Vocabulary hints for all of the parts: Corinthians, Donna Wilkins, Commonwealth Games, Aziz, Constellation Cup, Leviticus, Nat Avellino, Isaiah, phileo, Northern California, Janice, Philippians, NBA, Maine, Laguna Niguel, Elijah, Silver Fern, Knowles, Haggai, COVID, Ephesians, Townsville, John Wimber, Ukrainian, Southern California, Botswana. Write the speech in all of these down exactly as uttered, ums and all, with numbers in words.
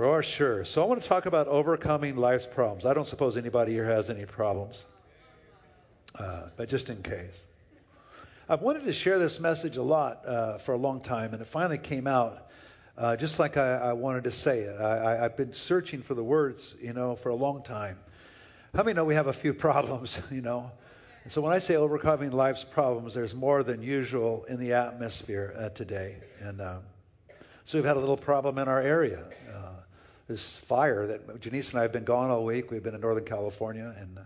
For sure. So I want to talk about overcoming life's problems. I don't suppose anybody here has any problems, uh, but just in case. I've wanted to share this message a lot uh, for a long time, and it finally came out uh, just like I, I wanted to say it. I, I, I've been searching for the words, you know, for a long time. How many know we have a few problems, you know? And so when I say overcoming life's problems, there's more than usual in the atmosphere uh, today. And um, so we've had a little problem in our area. Uh, this fire that Janice and I have been gone all week. We've been in Northern California and uh,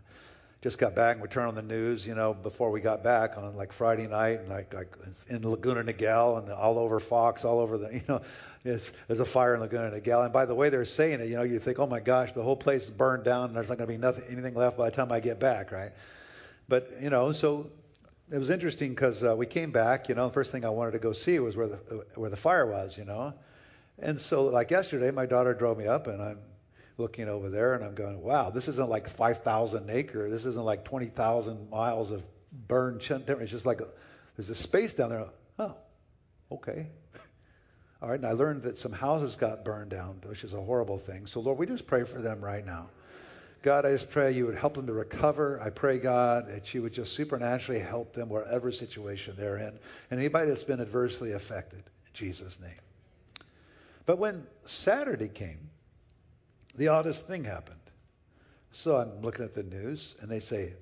just got back, and we turned on the news, you know, before we got back on like Friday night, and like, like in Laguna Niguel and all over Fox, all over the, you know, there's a fire in Laguna Niguel. And by the way, they're saying it, you know, you think, oh my gosh, the whole place is burned down and there's not going to be nothing, anything left by the time I get back, right? But, you know, so it was interesting because uh, we came back, you know, the first thing I wanted to go see was where the where the fire was, you know. And so, like yesterday, my daughter drove me up, and I'm looking over there, and I'm going, wow, this isn't like five thousand acre. This isn't like twenty thousand miles of burned. Ch- it's just like a, there's a space down there. Oh, okay. All right, and I learned that some houses got burned down, which is a horrible thing. So, Lord, we just pray for them right now. God, I just pray you would help them to recover. I pray, God, that you would just supernaturally help them wherever situation they're in. And anybody that's been adversely affected, in Jesus' name. But when Saturday came, the oddest thing happened. So I'm looking at the news, and they say,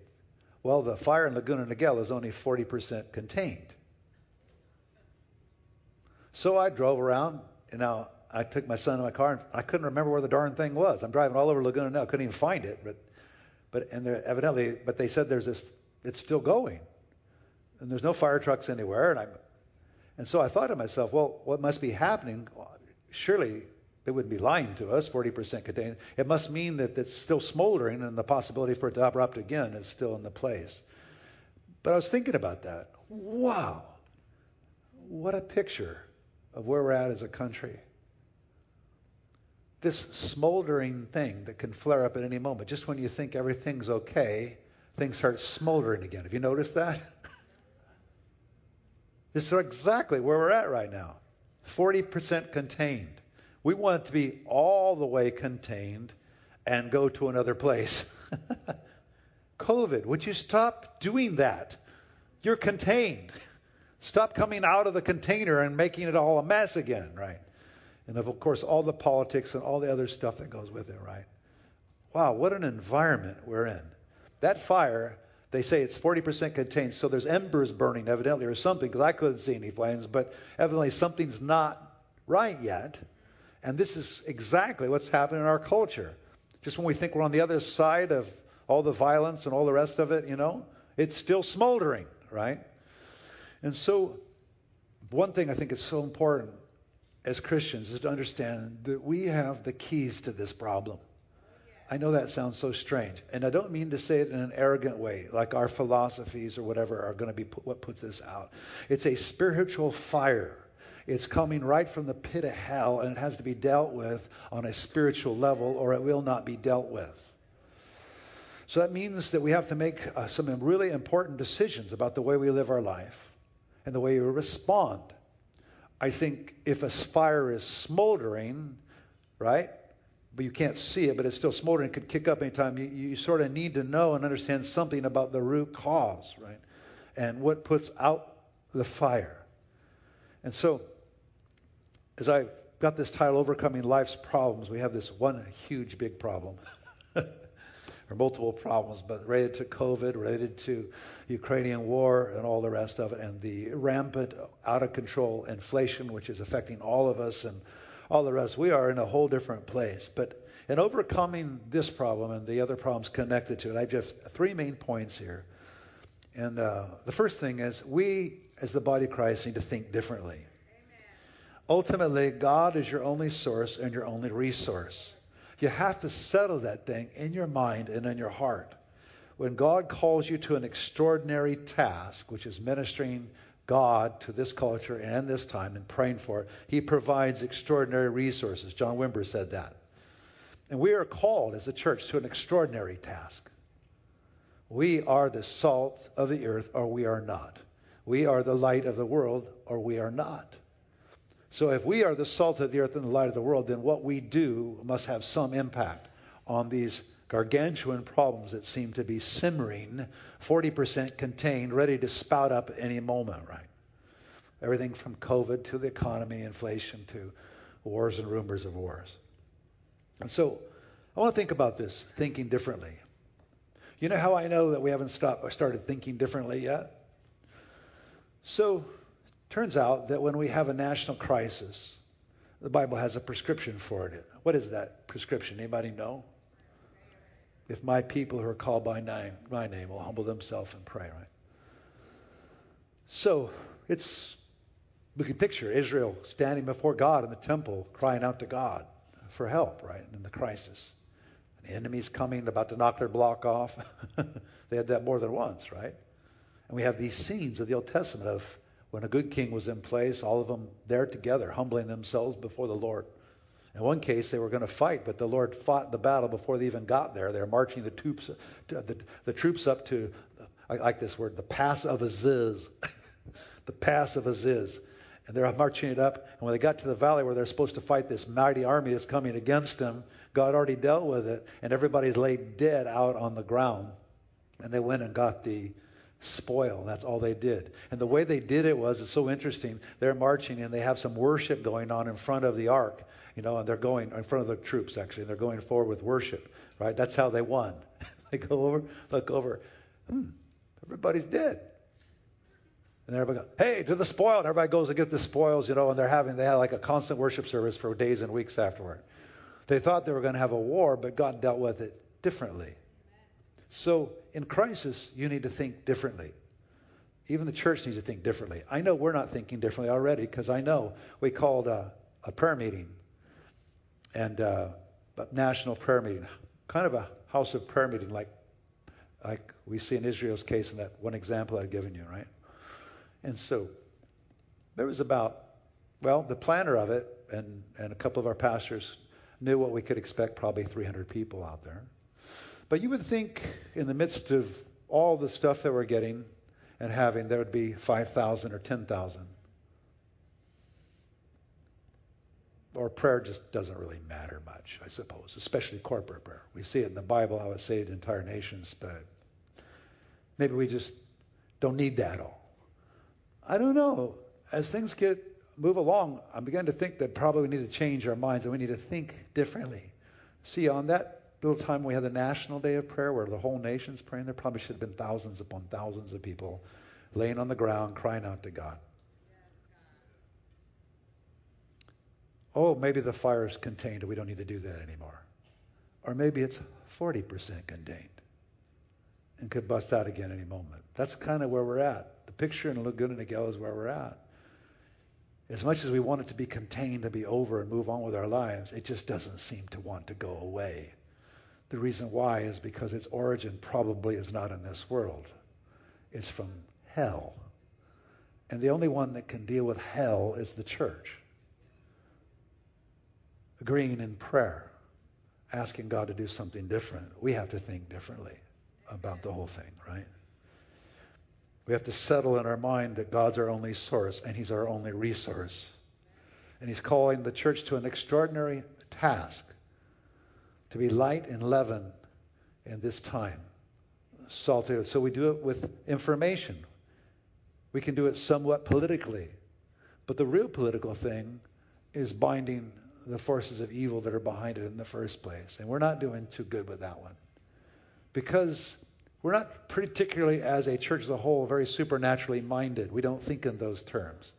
well, the fire in Laguna Niguel is only forty percent contained. So I drove around, and now I took my son in my car, and I couldn't remember where the darn thing was. I'm driving all over Laguna now, couldn't even find it. But, but and evidently, but they said there's this. It's still going, and there's no fire trucks anywhere. And I, and so I thought to myself, well, what must be happening? Surely they wouldn't be lying to us. forty percent contained. It must mean that it's still smoldering, and the possibility for it to erupt again is still in the place. But I was thinking about that. Wow, what a picture of where we're at as a country. This smoldering thing that can flare up at any moment. Just when you think everything's okay, things start smoldering again. Have you noticed that? This is exactly where we're at right now. forty percent contained. We want it to be all the way contained and go to another place. COVID, would you stop doing that? You're contained. Stop coming out of the container and making it all a mess again, right? And, of course, all the politics and all the other stuff that goes with it, right? Wow, what an environment we're in. That fire, they say it's forty percent contained, so there's embers burning, evidently, or something, because I couldn't see any flames, but evidently something's not right yet. And this is exactly what's happening in our culture. Just when we think we're on the other side of all the violence and all the rest of it, you know, it's still smoldering, right? And so one thing I think is so important as Christians is to understand that we have the keys to this problem. I know that sounds so strange, and I don't mean to say it in an arrogant way, like our philosophies or whatever are going to be put, what puts this out. It's a spiritual fire. It's coming right from the pit of hell, and it has to be dealt with on a spiritual level, or it will not be dealt with. So that means that we have to make uh, some really important decisions about the way we live our life and the way we respond. I think if a fire is smoldering, right, but you can't see it, but it's still smoldering, it could kick up anytime, you, you sort of need to know and understand something about the root cause, right, and what puts out the fire. And so, as I got this title, Overcoming Life's Problems, we have this one huge big problem, or multiple problems, but related to COVID, related to Ukrainian war and all the rest of it, and the rampant, out-of-control inflation, which is affecting all of us and all the rest. We are in a whole different place. But in overcoming this problem and the other problems connected to it, I have just three main points here. And uh, the first thing is we, as the body of Christ, need to think differently. Amen. Ultimately, God is your only source and your only resource. You have to settle that thing in your mind and in your heart. When God calls you to an extraordinary task, which is ministering God to this culture and this time and praying for it, He provides extraordinary resources. John Wimber said that. And we are called as a church to an extraordinary task. We are the salt of the earth, or we are not. We are the light of the world, or we are not. So if we are the salt of the earth and the light of the world, then what we do must have some impact on these gargantuan problems that seem to be simmering, forty percent contained, ready to spout up at any moment, right? Everything from COVID to the economy, inflation to wars and rumors of wars. And so I want to think about this, thinking differently. You know how I know that we haven't stopped or started thinking differently yet? So turns out that when we have a national crisis, the Bible has a prescription for it. What is that prescription? Anybody know? If my people who are called by name, my name will humble themselves and pray, right? So it's, we can picture Israel standing before God in the temple, crying out to God for help, right, in the crisis. And the enemy's coming, about to knock their block off. They had that more than once, right? And we have these scenes of the Old Testament of when a good king was in place, all of them there together, humbling themselves before the Lord. In one case, they were going to fight, but the Lord fought the battle before they even got there. They're marching the troops, the, the troops up to, I like this word, the pass of Aziz. The pass of Aziz. And they're marching it up. And when they got to the valley where they're supposed to fight this mighty army that's coming against them, God already dealt with it. And everybody's laid dead out on the ground. And they went and got the spoil. That's all they did. And the way they did it was, it's so interesting. They're marching and they have some worship going on in front of the ark. You know, and they're going in front of the troops, actually. They're going forward with worship, right? That's how they won. They go over, look over. Hmm, everybody's dead. And everybody goes, hey, to the spoil. And everybody goes and gets the spoils, you know, and they're having, they had like a constant worship service for days and weeks afterward. They thought they were going to have a war, but God dealt with it differently. So in crisis, you need to think differently. Even the church needs to think differently. I know we're not thinking differently already, because I know we called a, a prayer meeting, and uh, a national prayer meeting, kind of a house of prayer meeting, like like we see in Israel's case in that one example I've given you, right? And so there was about, well, the planner of it and, and a couple of our pastors knew what we could expect, probably three hundred people out there. But you would think in the midst of all the stuff that we're getting and having, there would be five thousand or ten thousand. Or prayer just doesn't really matter much, I suppose, especially corporate prayer. We see it in the Bible, how it saved entire nations, but maybe we just don't need that all. I don't know. As things get move along, I'm beginning to think that probably we need to change our minds and we need to think differently. See, on that little time we had the National Day of Prayer where the whole nation's praying, there probably should have been thousands upon thousands of people laying on the ground crying out to God. Oh, maybe the fire is contained and we don't need to do that anymore. Or maybe it's forty percent contained and could bust out again any moment. That's kind of where we're at. The picture in Laguna Niguel is where we're at. As much as we want it to be contained, to be over and move on with our lives, it just doesn't seem to want to go away. The reason why is because its origin probably is not in this world. It's from hell. And the only one that can deal with hell is the church. Agreeing in prayer, asking God to do something different. We have to think differently about the whole thing, right? We have to settle in our mind that God's our only source and he's our only resource. And he's calling the church to an extraordinary task, to be light and leaven in this time. Salty. So we do it with information. We can do it somewhat politically. But the real political thing is binding the forces of evil that are behind it in the first place. And we're not doing too good with that one. Because we're not particularly, as a church as a whole, very supernaturally minded. We don't think in those terms.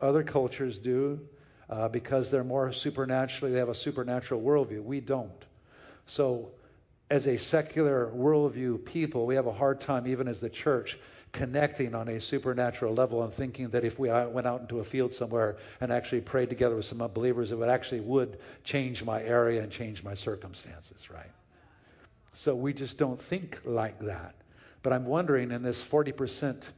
Other cultures do uh, because they're more supernaturally, they have a supernatural worldview. We don't. So as a secular worldview people, we have a hard time, even as the church, connecting on a supernatural level and thinking that if we went out into a field somewhere and actually prayed together with some unbelievers, it would actually would change my area and change my circumstances, right? So we just don't think like that. But I'm wondering in this forty percent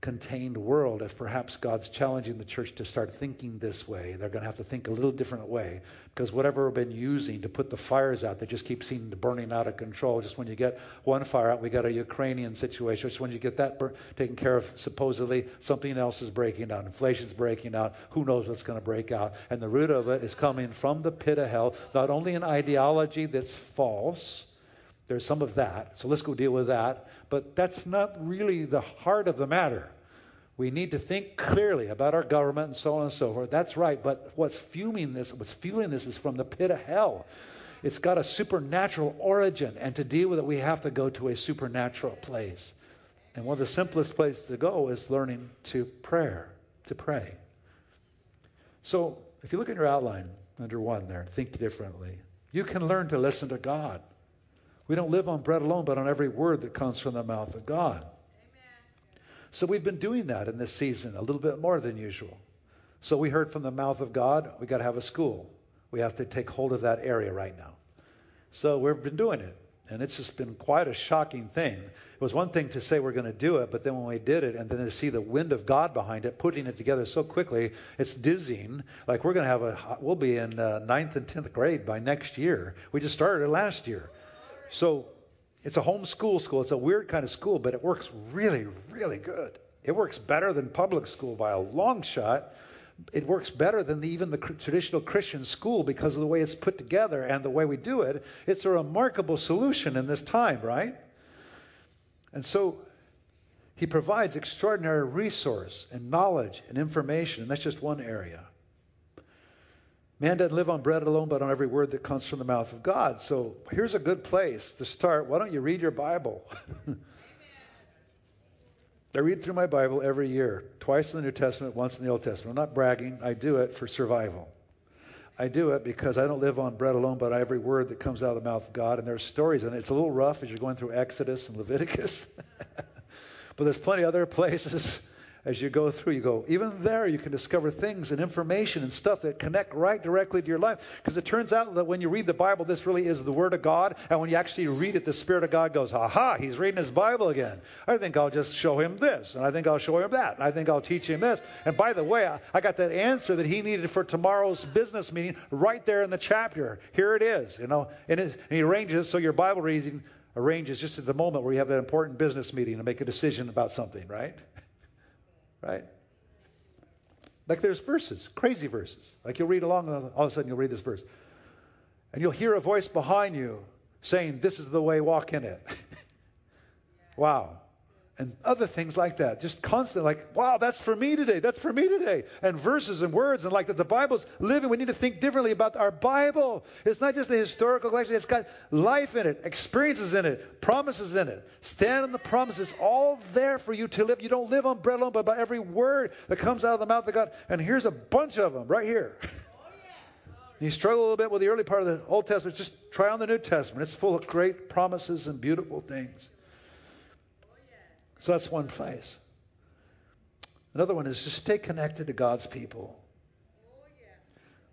contained world, if perhaps God's challenging the church to start thinking this way. They're going to have to think a little different way, because whatever we've been using to put the fires out, they just keep seeming to burning out of control. Just when you get one fire out, we got a Ukrainian situation. Just when you get that bur- taken care of, supposedly something else is breaking out. Inflation's breaking out. Who knows what's going to break out? And the root of it is coming from the pit of hell, not only an ideology that's false. There's some of that, so let's go deal with that. But that's not really the heart of the matter. We need to think clearly about our government and so on and so forth. That's right, but what's fuming this, what's fueling this is from the pit of hell. It's got a supernatural origin, and to deal with it, we have to go to a supernatural place. And one of the simplest places to go is learning to prayer, to pray. So if you look at your outline under one there, think differently. You can learn to listen to God. We don't live on bread alone, but on every word that comes from the mouth of God. Amen. So we've been doing that in this season, a little bit more than usual. So we heard from the mouth of God, we got to have a school. We have to take hold of that area right now. So we've been doing it, and it's just been quite a shocking thing. It was one thing to say we're going to do it, but then when we did it, and then to see the wind of God behind it, putting it together so quickly, it's dizzying. Like we're going to have a, we'll be in uh, ninth and tenth grade by next year. We just started it last year. So it's a homeschool school. It's a weird kind of school, but it works really, really good. It works better than public school by a long shot. It works better than the, even the traditional Christian school because of the way it's put together and the way we do it. It's a remarkable solution in this time, right? And so he provides extraordinary resource and knowledge and information, and that's just one area. Man doesn't live on bread alone, but on every word that comes from the mouth of God. So here's a good place to start. Why don't you read your Bible? I read through my Bible every year, twice in the New Testament, once in the Old Testament. I'm not bragging. I do it for survival. I do it because I don't live on bread alone, but on every word that comes out of the mouth of God. And there's stories in it. It's a little rough as you're going through Exodus and Leviticus. But there's plenty of other places. As you go through, you go, even there you can discover things and information and stuff that connect right directly to your life. Because it turns out that when you read the Bible, this really is the Word of God. And when you actually read it, the Spirit of God goes, aha, he's reading his Bible again. I think I'll just show him this. And I think I'll show him that. And I think I'll teach him this. And by the way, I, I got that answer that he needed for tomorrow's business meeting right there in the chapter. Here it is. You know, and, it, and he arranges so your Bible reading arranges just at the moment where you have that important business meeting to make a decision about something, right? Right? Like there's verses, crazy verses. Like you'll read along and all of a sudden you'll read this verse. And you'll hear a voice behind you saying, this is the way, walk in it. Wow. And other things like that. Just constant, like, wow, that's for me today. That's for me today. And verses and words and like that. The Bible's living. We need to think differently about our Bible. It's not just a historical collection. It's got life in it, experiences in it, promises in it. Stand on the promises. All there for you to live. You don't live on bread alone, but by every word that comes out of the mouth of God. And here's a bunch of them right here. You struggle a little bit with the early part of the Old Testament. Just try on the New Testament. It's full of great promises and beautiful things. So that's one place. Another one is just stay connected to God's people. Oh, yeah.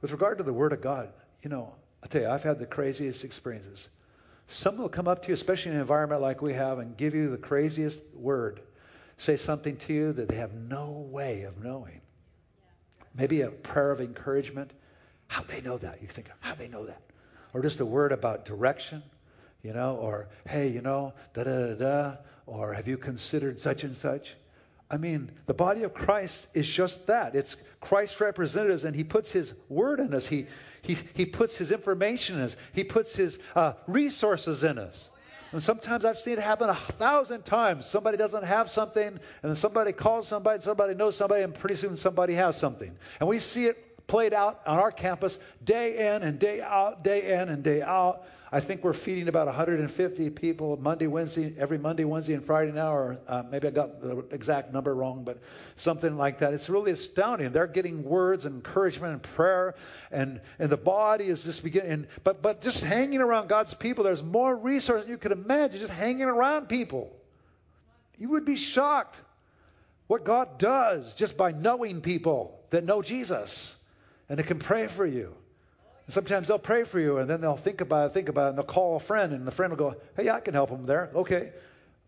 With regard to the Word of God, you know, I'll tell you, I've had the craziest experiences. Someone will come up to you, especially in an environment like we have, and give you the craziest word, say something to you that they have no way of knowing. Yeah. Maybe a prayer of encouragement. How'd they know that? You think, how'd they know that? Or just a word about direction, you know, or, hey, you know, da-da-da-da. Or have you considered such and such? I mean, the body of Christ is just that. It's Christ's representatives, and he puts his word in us. He he he puts his information in us. He puts his uh, resources in us. And sometimes I've seen it happen a thousand times. Somebody doesn't have something, and then somebody calls somebody, and somebody knows somebody, and pretty soon somebody has something. And we see it played out on our campus day in and day out, day in and day out. I think we're feeding about one hundred fifty people Monday, Wednesday, every Monday, Wednesday, and Friday now. Or uh, maybe I got the exact number wrong, but something like that. It's really astounding. They're getting words and encouragement and prayer, and, and the body is just beginning. But but just hanging around God's people, there's more resource than you could imagine. Just hanging around people, you would be shocked what God does just by knowing people that know Jesus and that can pray for you. Sometimes they'll pray for you, and then they'll think about it, think about it, and they'll call a friend, and the friend will go, hey, I can help them there. Okay.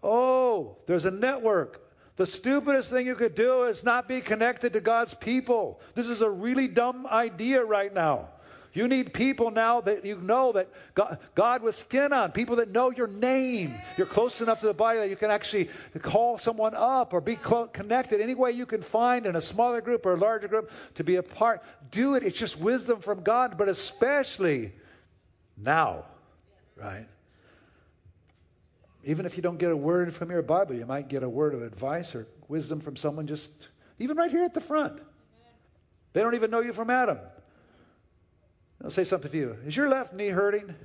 Oh, there's a network. The stupidest thing you could do is not be connected to God's people. This is a really dumb idea right now. You need people now that you know that God, God with skin on, people that know your name. You're close enough to the body that you can actually call someone up or be clo- connected any way you can find in a smaller group or a larger group to be a part. Do it. It's just wisdom from God, but especially now, right? Even if you don't get a word from your Bible, you might get a word of advice or wisdom from someone just, even right here at the front. They don't even know you from Adam. They'll say something to you. Is your left knee hurting?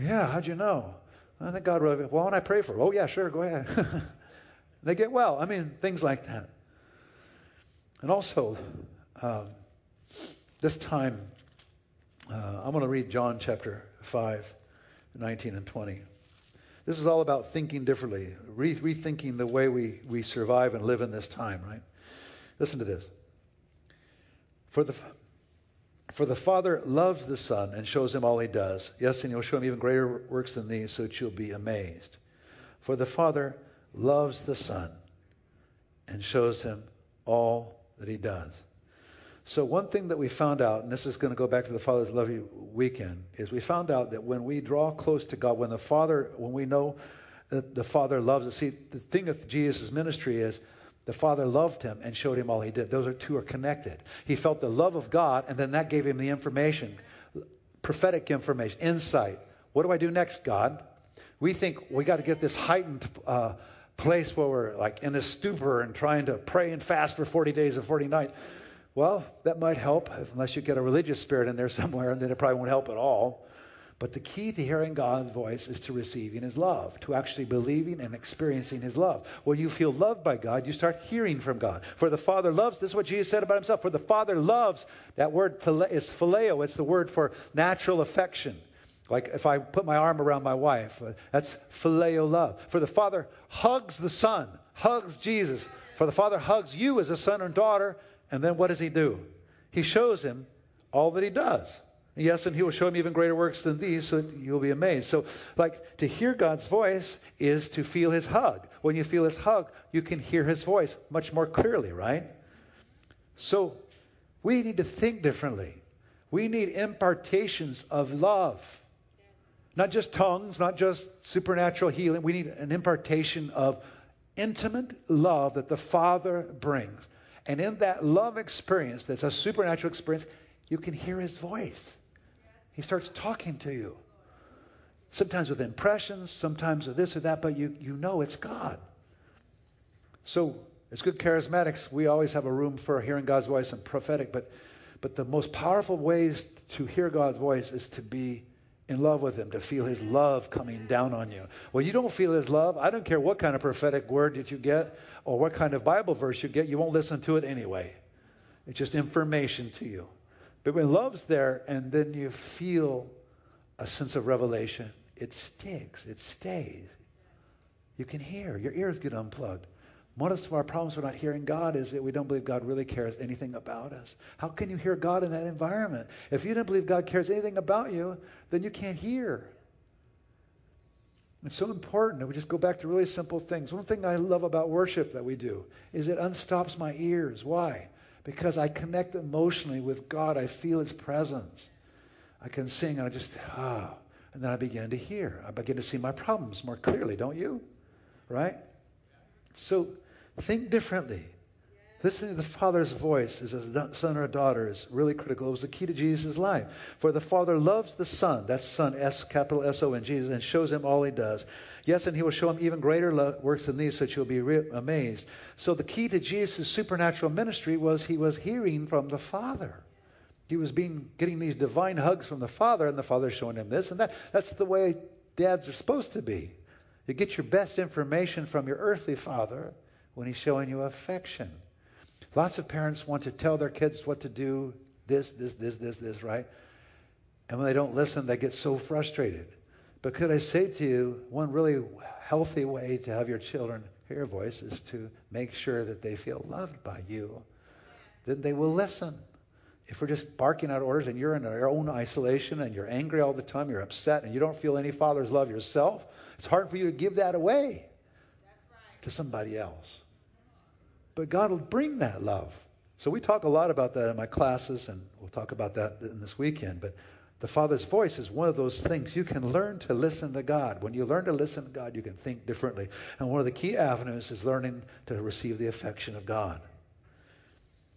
Yeah, how'd you know? I think God really, well, when I pray for it. Oh, yeah, sure, go ahead. They get well. I mean, things like that. And also, um, this time, uh, I'm going to read John chapter five, nineteen and twenty. This is all about thinking differently, re- rethinking the way we, we survive and live in this time, right? Listen to this. For the... For the Father loves the Son and shows him all he does. Yes, and he'll show him even greater works than these, so that you'll be amazed. For the Father loves the Son and shows him all that he does. So one thing that we found out, and this is going to go back to the Father's Love You weekend, is we found out that when we draw close to God, when the Father, when we know that the Father loves us. See, the thing with Jesus' ministry is, the Father loved him and showed him all he did. Those are two are connected. He felt the love of God, and then that gave him the information, prophetic information, insight. What do I do next, God? We think we got to get this heightened uh, place where we're like in a stupor and trying to pray and fast for forty days and forty nights. Well, that might help, unless you get a religious spirit in there somewhere, and then it probably won't help at all. But the key to hearing God's voice is to receiving his love, to actually believing and experiencing his love. When you feel loved by God, you start hearing from God. For the Father loves, this is what Jesus said about himself, for the Father loves, that word is phileo, it's the word for natural affection. Like if I put my arm around my wife, that's phileo love. For the Father hugs the Son, hugs Jesus. For the Father hugs you as a son or daughter, and then what does he do? He shows him all that he does. Yes, and he will show him even greater works than these, so that you'll be amazed. So, like, to hear God's voice is to feel his hug. When you feel his hug, you can hear his voice much more clearly, right? So, we need to think differently. We need impartations of love. Not just tongues, not just supernatural healing. We need an impartation of intimate love that the Father brings. And in that love experience, that's a supernatural experience, you can hear his voice. He starts talking to you. Sometimes with impressions, sometimes with this or that, but you, you know it's God. So, as good charismatics, we always have a room for hearing God's voice and prophetic, but but the most powerful ways to hear God's voice is to be in love with him, to feel his love coming down on you. When you don't feel his love, I don't care what kind of prophetic word that you get or what kind of Bible verse you get, you won't listen to it anyway. It's just information to you. But when love's there and then you feel a sense of revelation, it sticks, it stays. You can hear. Your ears get unplugged. Most of our problems with not hearing God is that we don't believe God really cares anything about us. How can you hear God in that environment? If you don't believe God cares anything about you, then you can't hear. It's so important that we just go back to really simple things. One thing I love about worship that we do is it unstops my ears. Why? Because I connect emotionally with God. I feel his presence. I can sing and I just, ah. And then I begin to hear. I begin to see my problems more clearly, don't you? Right? So think differently. Listening to the Father's voice as a son or a daughter is really critical. It was the key to Jesus' life. For the Father loves the Son, that's Son, S, capital S O N, Jesus, and shows him all he does. Yes, and he will show him even greater lo- works than these, so that you'll be re- amazed. So the key to Jesus' supernatural ministry was he was hearing from the Father. He was being getting these divine hugs from the Father, and the Father showing him this and that. That's the way dads are supposed to be. You get your best information from your earthly father when he's showing you affection. Lots of parents want to tell their kids what to do, this, this, this, this, this, right? And when they don't listen, they get so frustrated. But could I say to you, one really healthy way to have your children hear your voice is to make sure that they feel loved by you. Then they will listen. If we're just barking out orders and you're in your own isolation and you're angry all the time, you're upset, and you don't feel any father's love yourself, it's hard for you to give that away to somebody else. But God will bring that love. So we talk a lot about that in my classes, and we'll talk about that in this weekend. But the Father's voice is one of those things. You can learn to listen to God. When you learn to listen to God, you can think differently. And one of the key avenues is learning to receive the affection of God.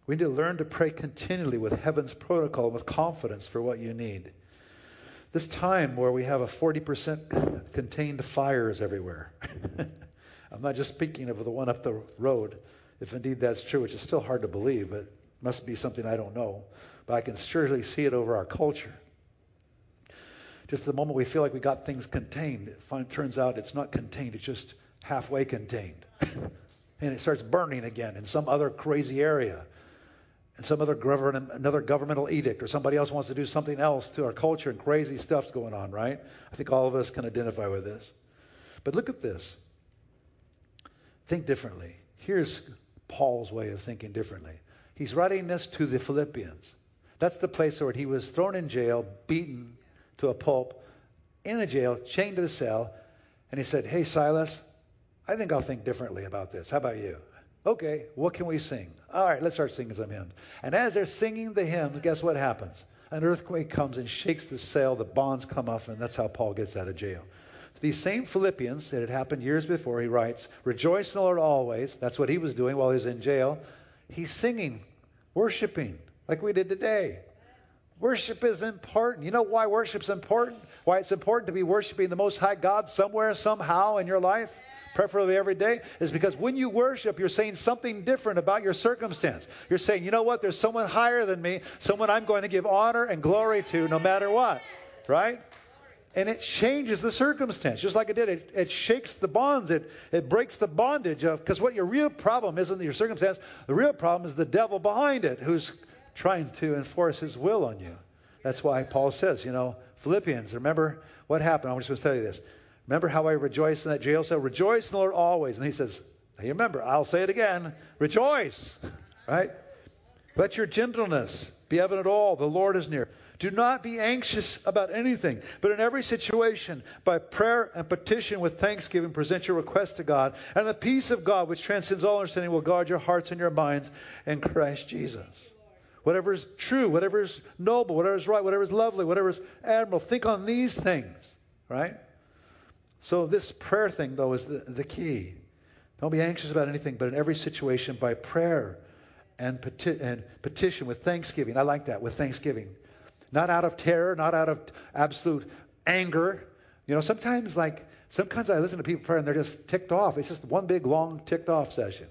We need to learn to pray continually with heaven's protocol, with confidence for what you need. This time where we have a forty percent contained fires everywhere. I'm not just speaking of the one up the road, if indeed that's true, which is still hard to believe, but must be something I don't know. But I can surely see it over our culture. Just the moment we feel like we got things contained, it find, turns out it's not contained, it's just halfway contained. And it starts burning again in some other crazy area. And some other government, another governmental edict, or somebody else wants to do something else to our culture, and crazy stuff's going on, right? I think all of us can identify with this. But look at this. Think differently. Here's Paul's way of thinking differently. He's writing this to the Philippians. That's the place where he was thrown in jail, beaten to a pulp, in a jail, chained to the cell, and he said, "Hey, Silas, I think I'll think differently about this. How about you? Okay, what can we sing? All right, let's start singing some hymns." And as they're singing the hymn, guess what happens? An earthquake comes and shakes the cell. The bonds come off, and that's how Paul gets out of jail. These same Philippians that had happened years before, he writes, "Rejoice in the Lord always." That's what he was doing while he was in jail. He's singing, worshiping, like we did today. Worship is important. You know why worship's important? Why it's important to be worshiping the Most High God somewhere, somehow in your life? Preferably every day, is because when you worship, you're saying something different about your circumstance. You're saying, you know what, there's someone higher than me, someone I'm going to give honor and glory to no matter what, right? And it changes the circumstance, just like it did. It, it shakes the bonds. It, it breaks the bondage of, because what your real problem isn't your circumstance. The real problem is the devil behind it, who's trying to enforce his will on you. That's why Paul says, you know, Philippians, remember what happened. I'm just going to tell you this. Remember how I rejoiced in that jail cell? Rejoice in the Lord always. And he says, now you remember, I'll say it again. Rejoice. Right? Let your gentleness be evident all. The Lord is near. Do not be anxious about anything, but in every situation, by prayer and petition with thanksgiving, present your requests to God. And the peace of God, which transcends all understanding, will guard your hearts and your minds in Christ Jesus. Whatever is true, whatever is noble, whatever is right, whatever is lovely, whatever is admirable, think on these things. Right? So this prayer thing, though, is the, the key. Don't be anxious about anything, but in every situation, by prayer and, peti- and petition with thanksgiving. I like that, with thanksgiving. Not out of terror, not out of absolute anger. You know, sometimes like, sometimes I listen to people pray and they're just ticked off. It's just one big, long, ticked off session.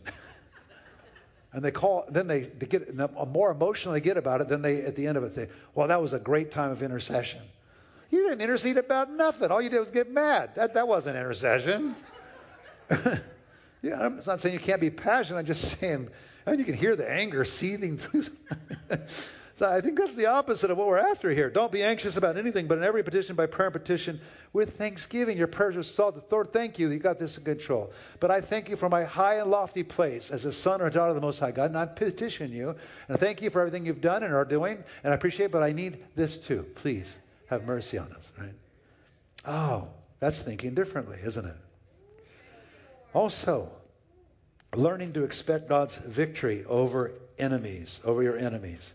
And they call, then they, they get, and the more emotional they get about it, then they, at the end of it, they, well, that was a great time of intercession. You didn't intercede about nothing. All you did was get mad. That that wasn't intercession. Yeah, I'm not saying you can't be passionate. I'm just saying, I mean, you can hear the anger seething through. So I think that's the opposite of what we're after here. Don't be anxious about anything, but in every petition by prayer and petition with thanksgiving, your prayers are exalted. Lord, thank you that you got this in control. But I thank you for my high and lofty place as a son or a daughter of the Most High God, and I petition you, and I thank you for everything you've done and are doing, and I appreciate it, but I need this too, please. Have mercy on us, right? Oh, that's thinking differently, isn't it? Also, learning to expect God's victory over enemies, over your enemies,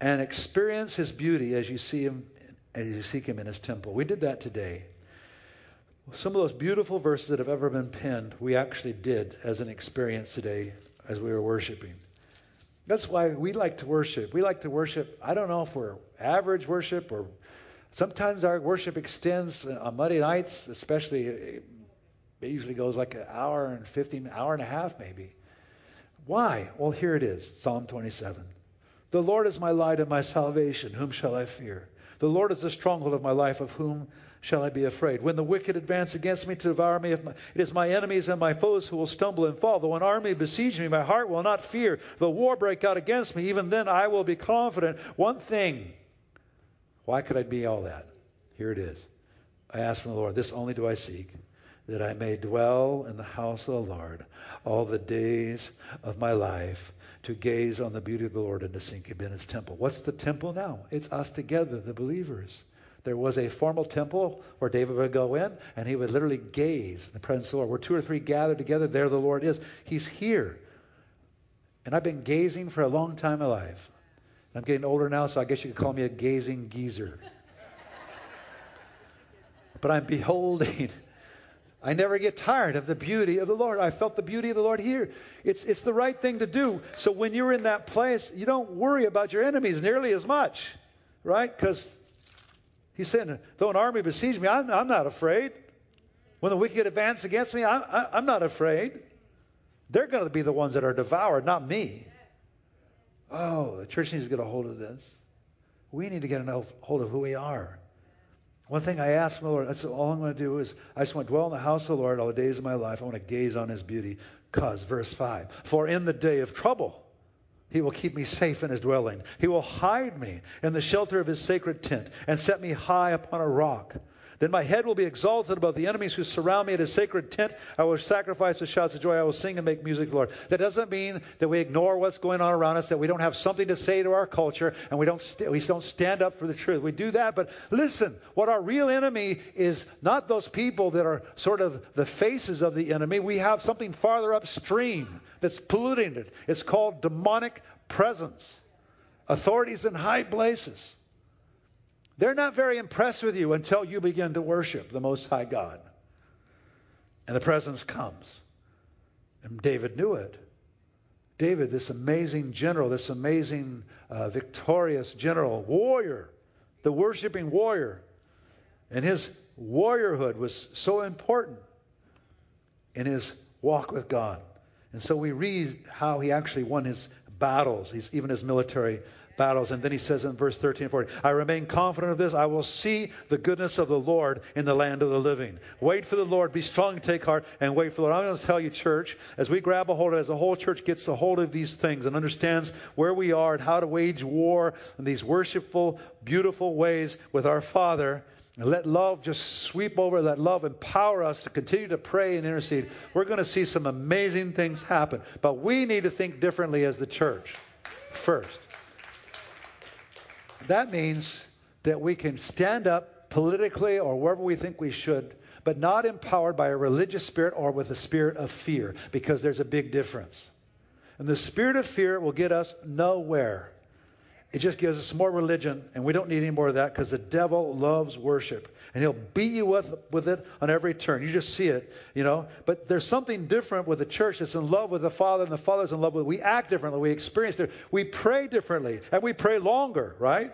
and experience His beauty as you see Him, as you seek Him in His temple. We did that today. Some of those beautiful verses that have ever been penned, we actually did as an experience today as we were worshiping. That's why we like to worship. We like to worship. I don't know if we're average worship, or sometimes our worship extends on Monday nights, especially. It usually goes like an hour and fifteen, hour and a half maybe. Why? Well, here it is, Psalm twenty-seven. The Lord is my light and my salvation. Whom shall I fear? The Lord is the stronghold of my life. Of whom shall I be afraid? When the wicked advance against me to devour me, if my, it is my enemies and my foes who will stumble and fall. Though an army besiege me, my heart will not fear. Though war break out against me, even then I will be confident. One thing. Why could I be all that? Here it is. I ask from the Lord, this only do I seek, that I may dwell in the house of the Lord all the days of my life, to gaze on the beauty of the Lord and to seek Him in His temple. What's the temple now? It's us together, the believers. There was a formal temple where David would go in, and he would literally gaze in the presence of the Lord. Where two or three gather together, there the Lord is. He's here. And I've been gazing for a long time in life. I'm getting older now, so I guess you could call me a gazing geezer. But I'm beholding. I never get tired of the beauty of the Lord. I felt the beauty of the Lord here. It's, it's the right thing to do. So when you're in that place, you don't worry about your enemies nearly as much, right? Because he said, though an army besiege me, I'm, I'm not afraid. When the wicked advance against me, I, I, I'm not afraid. They're going to be the ones that are devoured, not me. Oh, the church needs to get a hold of this. We need to get a hold of who we are. One thing I asked my Lord, that's all I'm going to do is, I just want to dwell in the house of the Lord all the days of my life. I want to gaze on his beauty. Because, verse five, for in the day of trouble, he will keep me safe in his dwelling. He will hide me in the shelter of his sacred tent and set me high upon a rock. Then my head will be exalted above the enemies who surround me at his sacred tent. I will sacrifice with shouts of joy. I will sing and make music to the Lord. That doesn't mean that we ignore what's going on around us, that we don't have something to say to our culture, and we don't st- we don't stand up for the truth. We do that, but listen, what our real enemy is not those people that are sort of the faces of the enemy. We have something farther upstream that's polluting it. It's called demonic presence. Authorities in high places. They're not very impressed with you until you begin to worship the Most High God. And the presence comes. And David knew it. David, this amazing general, this amazing uh, victorious general, warrior, the worshiping warrior. And his warriorhood was so important in his walk with God. And so we read how he actually won his battles, he's, even his military battles. And then he says in verse thirteen and fourteen, I remain confident of this. I will see the goodness of the Lord in the land of the living. Wait for the Lord. Be strong. Take heart and wait for the Lord. I'm going to tell you, church, as we grab a hold of it, as the whole church gets a hold of these things and understands where we are and how to wage war in these worshipful, beautiful ways with our Father, and let love just sweep over, let love empower us to continue to pray and intercede, we're going to see some amazing things happen. But we need to think differently as the church first. That means that we can stand up politically or wherever we think we should, but not empowered by a religious spirit or with a spirit of fear, because there's a big difference. And the spirit of fear will get us nowhere. It just gives us more religion, and we don't need any more of that, because the devil loves worship. And he'll beat you with, with it on every turn. You just see it, you know. But there's something different with the church that's in love with the Father, and the Father's in love with it. We act differently. We experience differently. We pray differently, and we pray longer, right?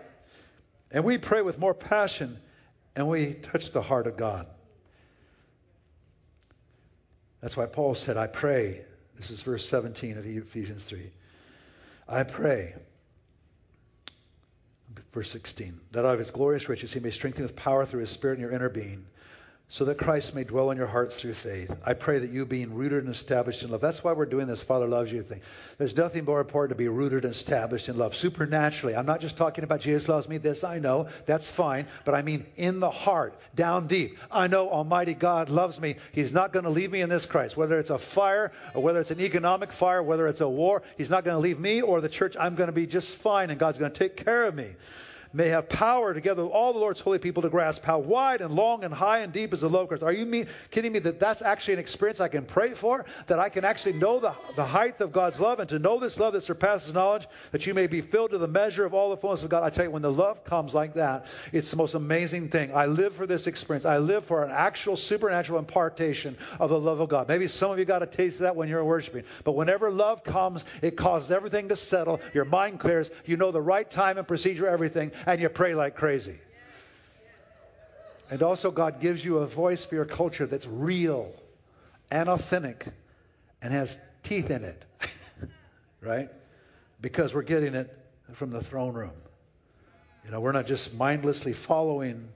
And we pray with more passion, and we touch the heart of God. That's why Paul said, I pray. This is verse seventeen of Ephesians three. I pray. Verse sixteen, that out of his glorious riches he may strengthen with power through his spirit in your inner being, so that Christ may dwell in your hearts through faith. I pray that you, being rooted and established in love. That's why we're doing this Father Loves You thing. There's nothing more important to be rooted and established in love. Supernaturally. I'm not just talking about Jesus loves me. This I know. That's fine. But I mean in the heart, down deep. I know Almighty God loves me. He's not going to leave me in this crisis. Whether it's a fire or whether it's an economic fire, whether it's a war, he's not going to leave me or the church. I'm going to be just fine, and God's going to take care of me. May have power together with all the Lord's holy people to grasp how wide and long and high and deep is the locust. Are you mean, kidding me that that's actually an experience I can pray for? That I can actually know the, the height of God's love, and to know this love that surpasses knowledge, that you may be filled to the measure of all the fullness of God. I tell you, when the love comes like that, it's the most amazing thing. I live for this experience. I live for an actual supernatural impartation of the love of God. Maybe some of you got a taste of that when you're worshiping. But whenever love comes, it causes everything to settle. Your mind clears. You know the right time and procedure, everything. And you pray like crazy. And also God gives you a voice for your culture that's real and authentic and has teeth in it. Right? Because we're getting it from the throne room. You know, we're not just mindlessly following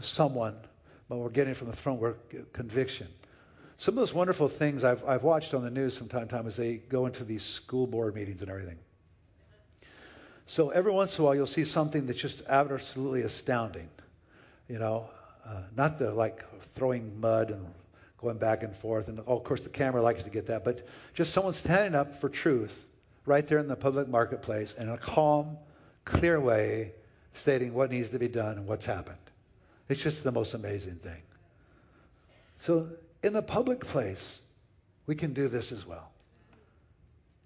someone, but we're getting it from the throne. We're conviction. Some of those wonderful things I've, I've watched on the news from time to time as they go into these school board meetings and everything. So every once in a while, you'll see something that's just absolutely astounding. You know, uh, not the, like, throwing mud and going back and forth. And, oh, of course, the camera likes to get that. But just someone standing up for truth right there in the public marketplace in a calm, clear way, stating what needs to be done and what's happened. It's just the most amazing thing. So in the public place, we can do this as well.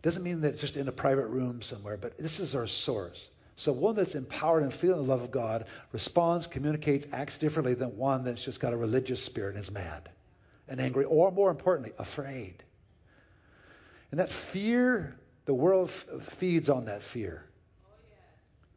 Doesn't mean that it's just in a private room somewhere, but this is our source. So one that's empowered and feeling the love of God responds, communicates, acts differently than one that's just got a religious spirit and is mad and angry, or more importantly, afraid. And that fear, the world f- feeds on that fear. Oh, yeah.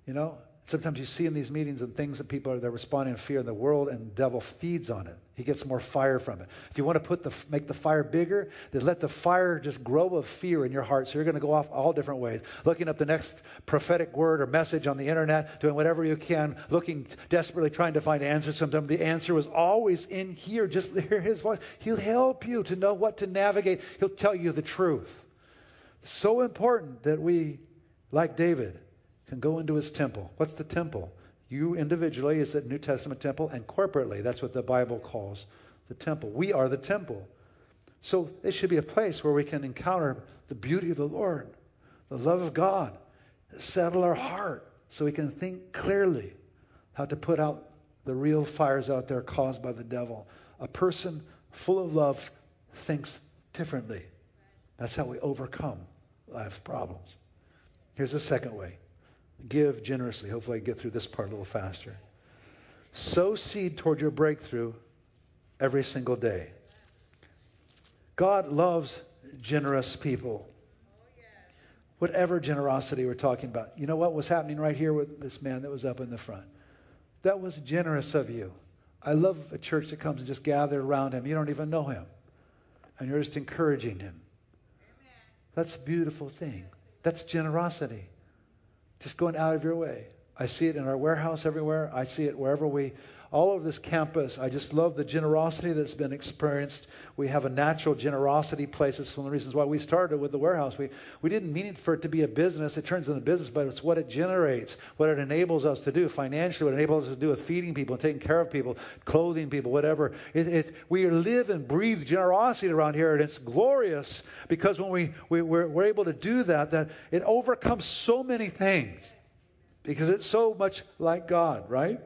You know, sometimes you see in these meetings and things that people are, they're responding in fear, and the world and the devil feeds on it. He gets more fire from it. If you want to put the make the fire bigger, then let the fire just grow of fear in your heart. So you're going to go off all different ways, looking up the next prophetic word or message on the internet, doing whatever you can, looking desperately, trying to find answers. Sometimes the answer was always in here. Just hear his voice. He'll help you to know what to navigate. He'll tell you the truth. So important that we, like David, can go into his temple. What's the temple? You individually is the New Testament temple, and corporately, that's what the Bible calls the temple. We are the temple. So it should be a place where we can encounter the beauty of the Lord, the love of God, settle our heart so we can think clearly how to put out the real fires out there caused by the devil. A person full of love thinks differently. That's how we overcome life's problems. Here's the second way. Give generously. Hopefully I get through this part a little faster. Sow seed toward your breakthrough every single day. God loves generous people. Whatever generosity we're talking about. You know what was happening right here with this man that was up in the front? That was generous of you. I love a church that comes and just gathers around him. You don't even know him. And you're just encouraging him. That's a beautiful thing. That's generosity. Just going out of your way. I see it in our warehouse everywhere. I see it wherever we, all over this campus. I just love the generosity that's been experienced. We have a natural generosity place. It's one of the reasons why we started with the warehouse. We we didn't mean it for it to be a business. It turns into a business, but it's what it generates, what it enables us to do financially, what it enables us to do with feeding people, and taking care of people, clothing people, whatever. It, it, we live and breathe generosity around here, and it's glorious because when we, we, we're, we're able to do that, that it overcomes so many things. Because it's so much like God, right?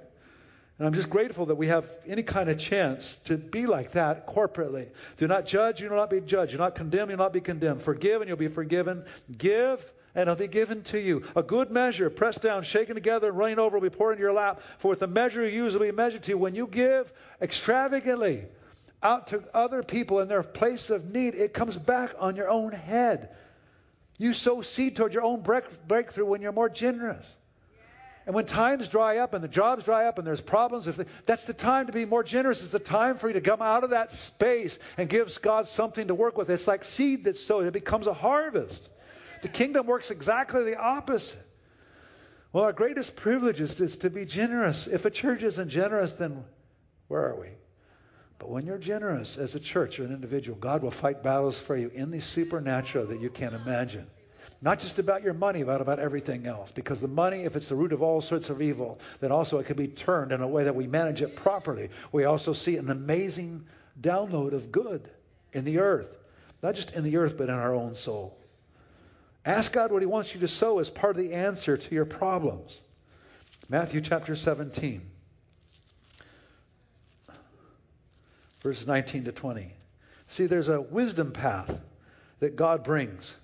And I'm just grateful that we have any kind of chance to be like that corporately. Do not judge, you will not be judged. Do not condemn, you will not be condemned. Forgive, and you'll be forgiven. Give, and it'll be given to you. A good measure, pressed down, shaken together, and running over, will be poured into your lap. For with the measure you use, it will be measured to you. When you give extravagantly out to other people in their place of need, it comes back on your own head. You sow seed toward your own break- breakthrough when you're more generous. And when times dry up and the jobs dry up and there's problems, that's the time to be more generous. It's the time for you to come out of that space and give God something to work with. It's like seed that's sown. It becomes a harvest. The kingdom works exactly the opposite. Well, our greatest privilege is, is to be generous. If a church isn't generous, then where are we? But when you're generous as a church or an individual, God will fight battles for you in the supernatural that you can't imagine. Not just about your money, but about everything else. Because the money, if it's the root of all sorts of evil, then also it can be turned in a way that we manage it properly. We also see an amazing download of good in the earth. Not just in the earth, but in our own soul. Ask God what He wants you to sow as part of the answer to your problems. Matthew chapter seventeen. Verses nineteen to twenty. See, there's a wisdom path that God brings.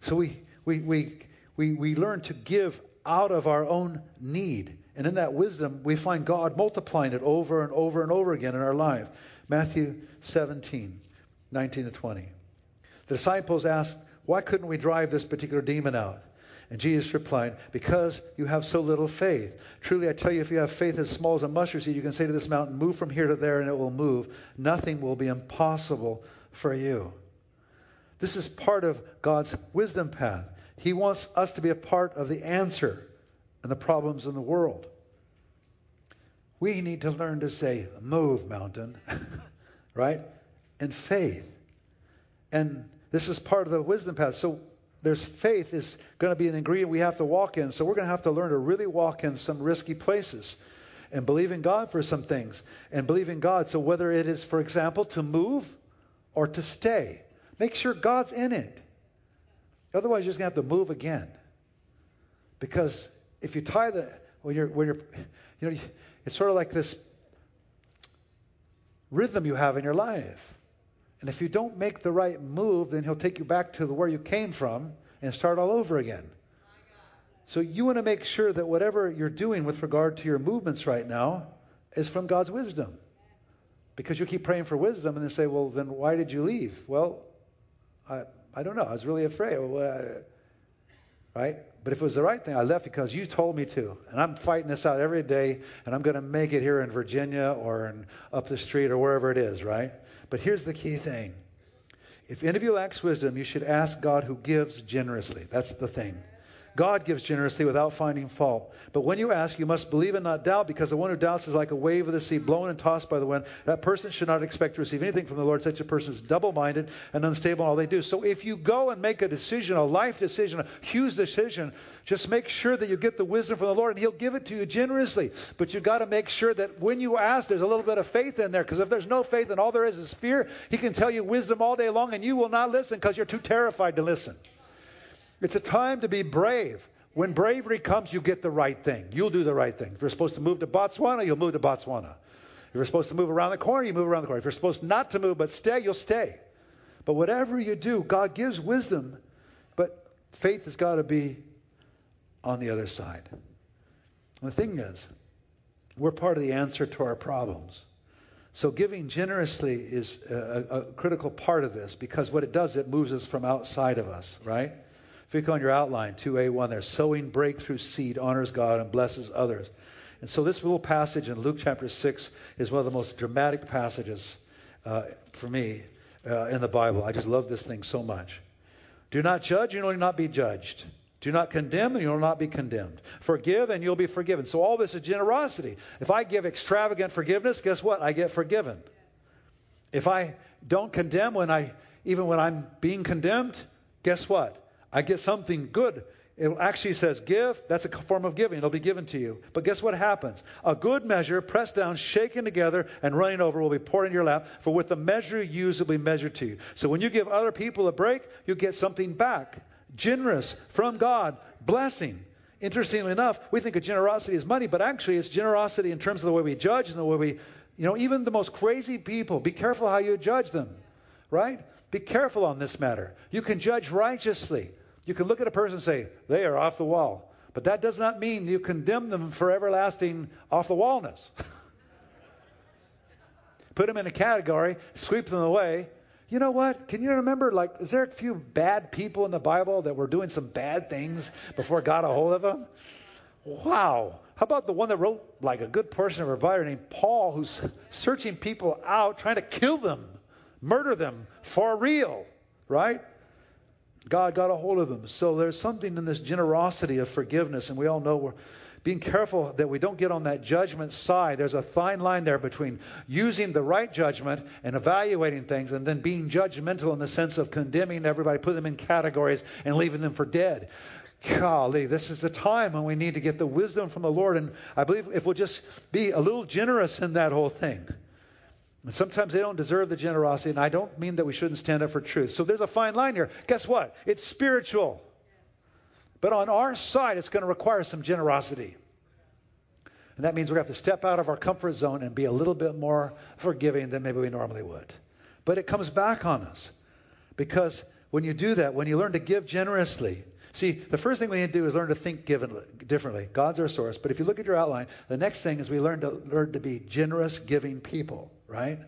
So we... We we we we learn to give out of our own need. And in that wisdom, we find God multiplying it over and over and over again in our life. Matthew seventeen, nineteen to twenty. The disciples asked, why couldn't we drive this particular demon out? And Jesus replied, because you have so little faith. Truly, I tell you, if you have faith as small as a mustard seed, you can say to this mountain, move from here to there, and it will move. Nothing will be impossible for you. This is part of God's wisdom path. He wants us to be a part of the answer and the problems in the world. We need to learn to say, move, mountain, right? And faith. And this is part of the wisdom path. So there's faith is going to be an ingredient we have to walk in. So we're going to have to learn to really walk in some risky places and believe in God for some things and believe in God. So whether it is, for example, to move or to stay, make sure God's in it. Otherwise, you're just going to have to move again. Because if you tie the, when you're, when you're, you know, it's sort of like this rhythm you have in your life. And if you don't make the right move, then He'll take you back to the, where you came from. and start all over again. So you want to make sure that whatever you're doing with regard to your movements right now is from God's wisdom. Because you keep praying for wisdom and they say, well, then why did you leave? Well, I I don't know. I was really afraid. Well, uh, right? But if it was the right thing, I left because you told me to. And I'm fighting this out every day, and I'm going to make it here in Virginia or in, up the street or wherever it is, right? But here's the key thing. If any of you lacks wisdom, you should ask God who gives generously. That's the thing. God gives generously without finding fault. But when you ask, you must believe and not doubt, because the one who doubts is like a wave of the sea, blown and tossed by the wind. That person should not expect to receive anything from the Lord. Such a person is double-minded and unstable in all they do. So if you go and make a decision, a life decision, a huge decision, just make sure that you get the wisdom from the Lord, and He'll give it to you generously. But you've got to make sure that when you ask, there's a little bit of faith in there, because if there's no faith and all there is is fear, He can tell you wisdom all day long, and you will not listen because you're too terrified to listen. It's a time to be brave. When bravery comes, you get the right thing. You'll do the right thing. If you're supposed to move to Botswana, you'll move to Botswana. If you're supposed to move around the corner, you move around the corner. If you're supposed not to move but stay, you'll stay. But whatever you do, God gives wisdom, but faith has got to be on the other side. And the thing is, we're part of the answer to our problems. So giving generously is a, a critical part of this, because what it does, it moves us from outside of us, right? If you look on your outline, two A one there, sowing breakthrough seed honors God and blesses others. And so this little passage in Luke chapter six is one of the most dramatic passages uh, for me uh, in the Bible. I just love this thing so much. Do not judge, and you will not be judged. Do not condemn, and you will not be condemned. Forgive, and you'll be forgiven. So all this is generosity. If I give extravagant forgiveness, guess what? I get forgiven. If I don't condemn, when I even when I'm being condemned, guess what? I get something good. It actually says give. That's a form of giving. It'll be given to you. But guess what happens? A good measure, pressed down, shaken together, and running over will be poured in your lap. For with the measure you use, it will be measured to you. So when you give other people a break, you get something back. Generous from God. Blessing. Interestingly enough, we think of generosity as money, but actually it's generosity in terms of the way we judge and the way we, you know, even the most crazy people, be careful how you judge them, right? Be careful on this matter. You can judge righteously. You can look at a person and say, they are off the wall. But that does not mean you condemn them for everlasting off-the-wallness. Put them in a category, sweep them away. You know what? Can you remember, like, is there a few bad people in the Bible that were doing some bad things before God got a hold of them? Wow. How about the one that wrote, like, a good person in a revival named Paul, who's searching people out, trying to kill them, murder them for real, right? God got a hold of them. So there's something in this generosity of forgiveness, and we all know we're being careful that we don't get on that judgment side. There's a fine line there between using the right judgment and evaluating things and then being judgmental in the sense of condemning everybody, putting them in categories, and leaving them for dead. Golly, this is the time when we need to get the wisdom from the Lord, and I believe if we'll just be a little generous in that whole thing. And sometimes they don't deserve the generosity, and I don't mean that we shouldn't stand up for truth. So there's a fine line here. Guess what? It's spiritual. But on our side, it's going to require some generosity. And that means we're going to have to step out of our comfort zone and be a little bit more forgiving than maybe we normally would. But it comes back on us. Because when you do that, when you learn to give generously, see, the first thing we need to do is learn to think given, differently. God's our source. But if you look at your outline, the next thing is we learn to learn to be generous, giving people, right?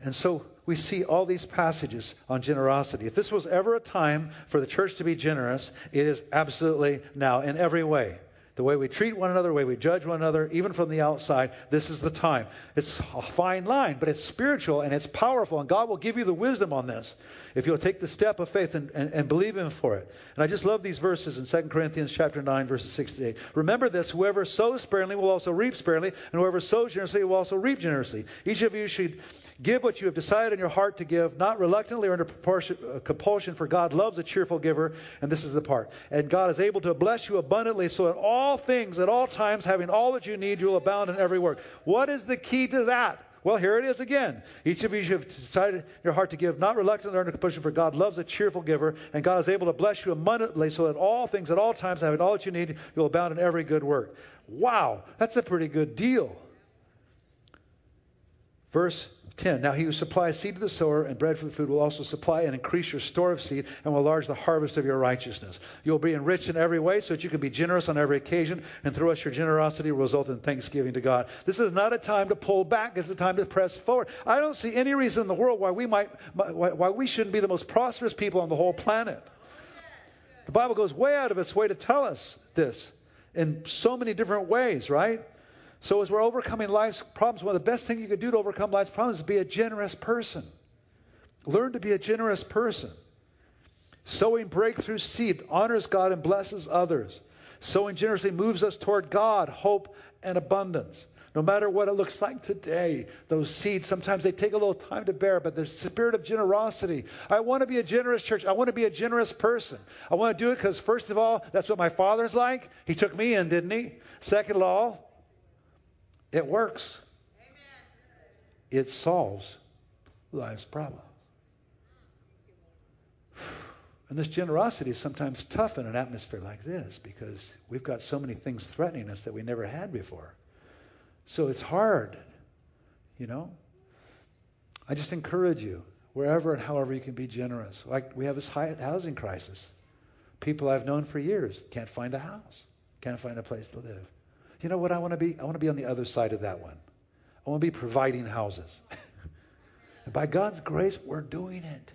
And so we see all these passages on generosity. If this was ever a time for the church to be generous, it is absolutely now in every way. The way we treat one another, the way we judge one another, even from the outside, this is the time. It's a fine line, but it's spiritual and it's powerful, and God will give you the wisdom on this if you'll take the step of faith and, and, and believe Him for it. And I just love these verses in Second Corinthians chapter nine, verses six to eight. Remember this, whoever sows sparingly will also reap sparingly, and whoever sows generously will also reap generously. Each of you should give what you have decided in your heart to give, not reluctantly or under uh, compulsion, for God loves a cheerful giver, and this is the part. And God is able to bless you abundantly, so in all things, at all times, having all that you need, you will abound in every work. What is the key to that? Well, here it is again. Each of you should have decided in your heart to give, not reluctantly or under compulsion, for God loves a cheerful giver, and God is able to bless you abundantly, so that all things, at all times, having all that you need, you'll abound in every good work. Wow, that's a pretty good deal. Verse ten. Now he who supplies seed to the sower and bread for the food will also supply and increase your store of seed and will enlarge the harvest of your righteousness. You'll be enriched in every way so that you can be generous on every occasion, and through us your generosity will result in thanksgiving to God. This is not a time to pull back. It's a time to press forward. I don't see any reason in the world why we might, why we shouldn't be the most prosperous people on the whole planet. The Bible goes way out of its way to tell us this in so many different ways, right? So as we're overcoming life's problems, one of the best things you could do to overcome life's problems is be a generous person. Learn to be a generous person. Sowing breakthrough seed honors God and blesses others. Sowing generously moves us toward God, hope, and abundance. No matter what it looks like today, those seeds, sometimes they take a little time to bear, but the spirit of generosity. I want to be a generous church. I want to be a generous person. I want to do it because, first of all, that's what my father's like. He took me in, didn't he? Second of all, it works. Amen. It solves life's problems. And this generosity is sometimes tough in an atmosphere like this because we've got so many things threatening us that we never had before. So it's hard, you know. I just encourage you, wherever and however you can be generous. Like we have this housing crisis. People I've known for years can't find a house, can't find a place to live. You know what I want to be? I want to be on the other side of that one. I want to be providing houses. And by God's grace, we're doing it.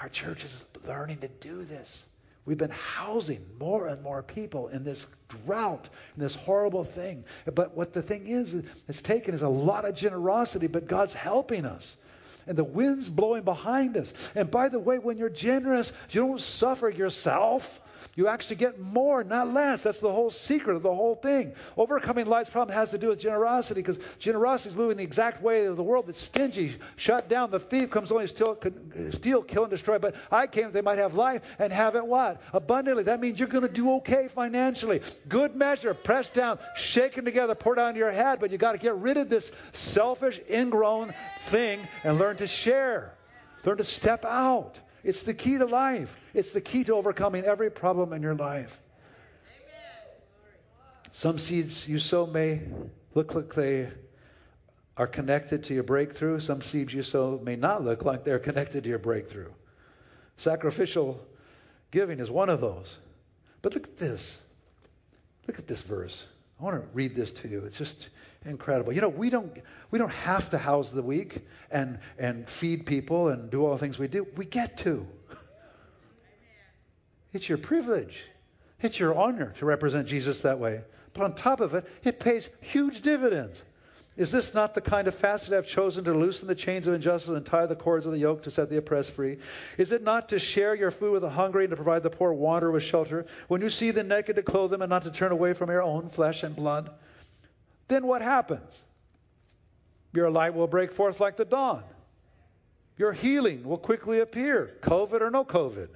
Our church is learning to do this. We've been housing more and more people in this drought, in this horrible thing. But what the thing is, it's taken is a lot of generosity, but God's helping us. And the wind's blowing behind us. And by the way, when you're generous, you don't suffer yourself. You actually get more, not less. That's the whole secret of the whole thing. Overcoming life's problem has to do with generosity, because generosity is moving the exact way of the world that's stingy, shut down. The thief comes only to steal, kill, and destroy. But I came that they might have life and have it what? Abundantly. That means you're going to do okay financially. Good measure, pressed down, shaken together, poured on your head. But you got to get rid of this selfish, ingrown thing and learn to share. Learn to step out. It's the key to life. It's the key to overcoming every problem in your life. Amen. Some seeds you sow may look like they are connected to your breakthrough. Some seeds you sow may not look like they're connected to your breakthrough. Sacrificial giving is one of those. But look at this. Look at this verse. I want to read this to you. It's just incredible. You know, we don't we don't have to house the weak and, and feed people and do all the things we do. We get to. It's your privilege. It's your honor to represent Jesus that way. But on top of it, it pays huge dividends. Is this not the kind of facet I have chosen to loosen the chains of injustice and tie the cords of the yoke to set the oppressed free? Is it not to share your food with the hungry and to provide the poor wanderer with shelter? When you see the naked, to clothe them and not to turn away from your own flesh and blood? Then what happens? Your light will break forth like the dawn. Your healing will quickly appear, COVID or no COVID.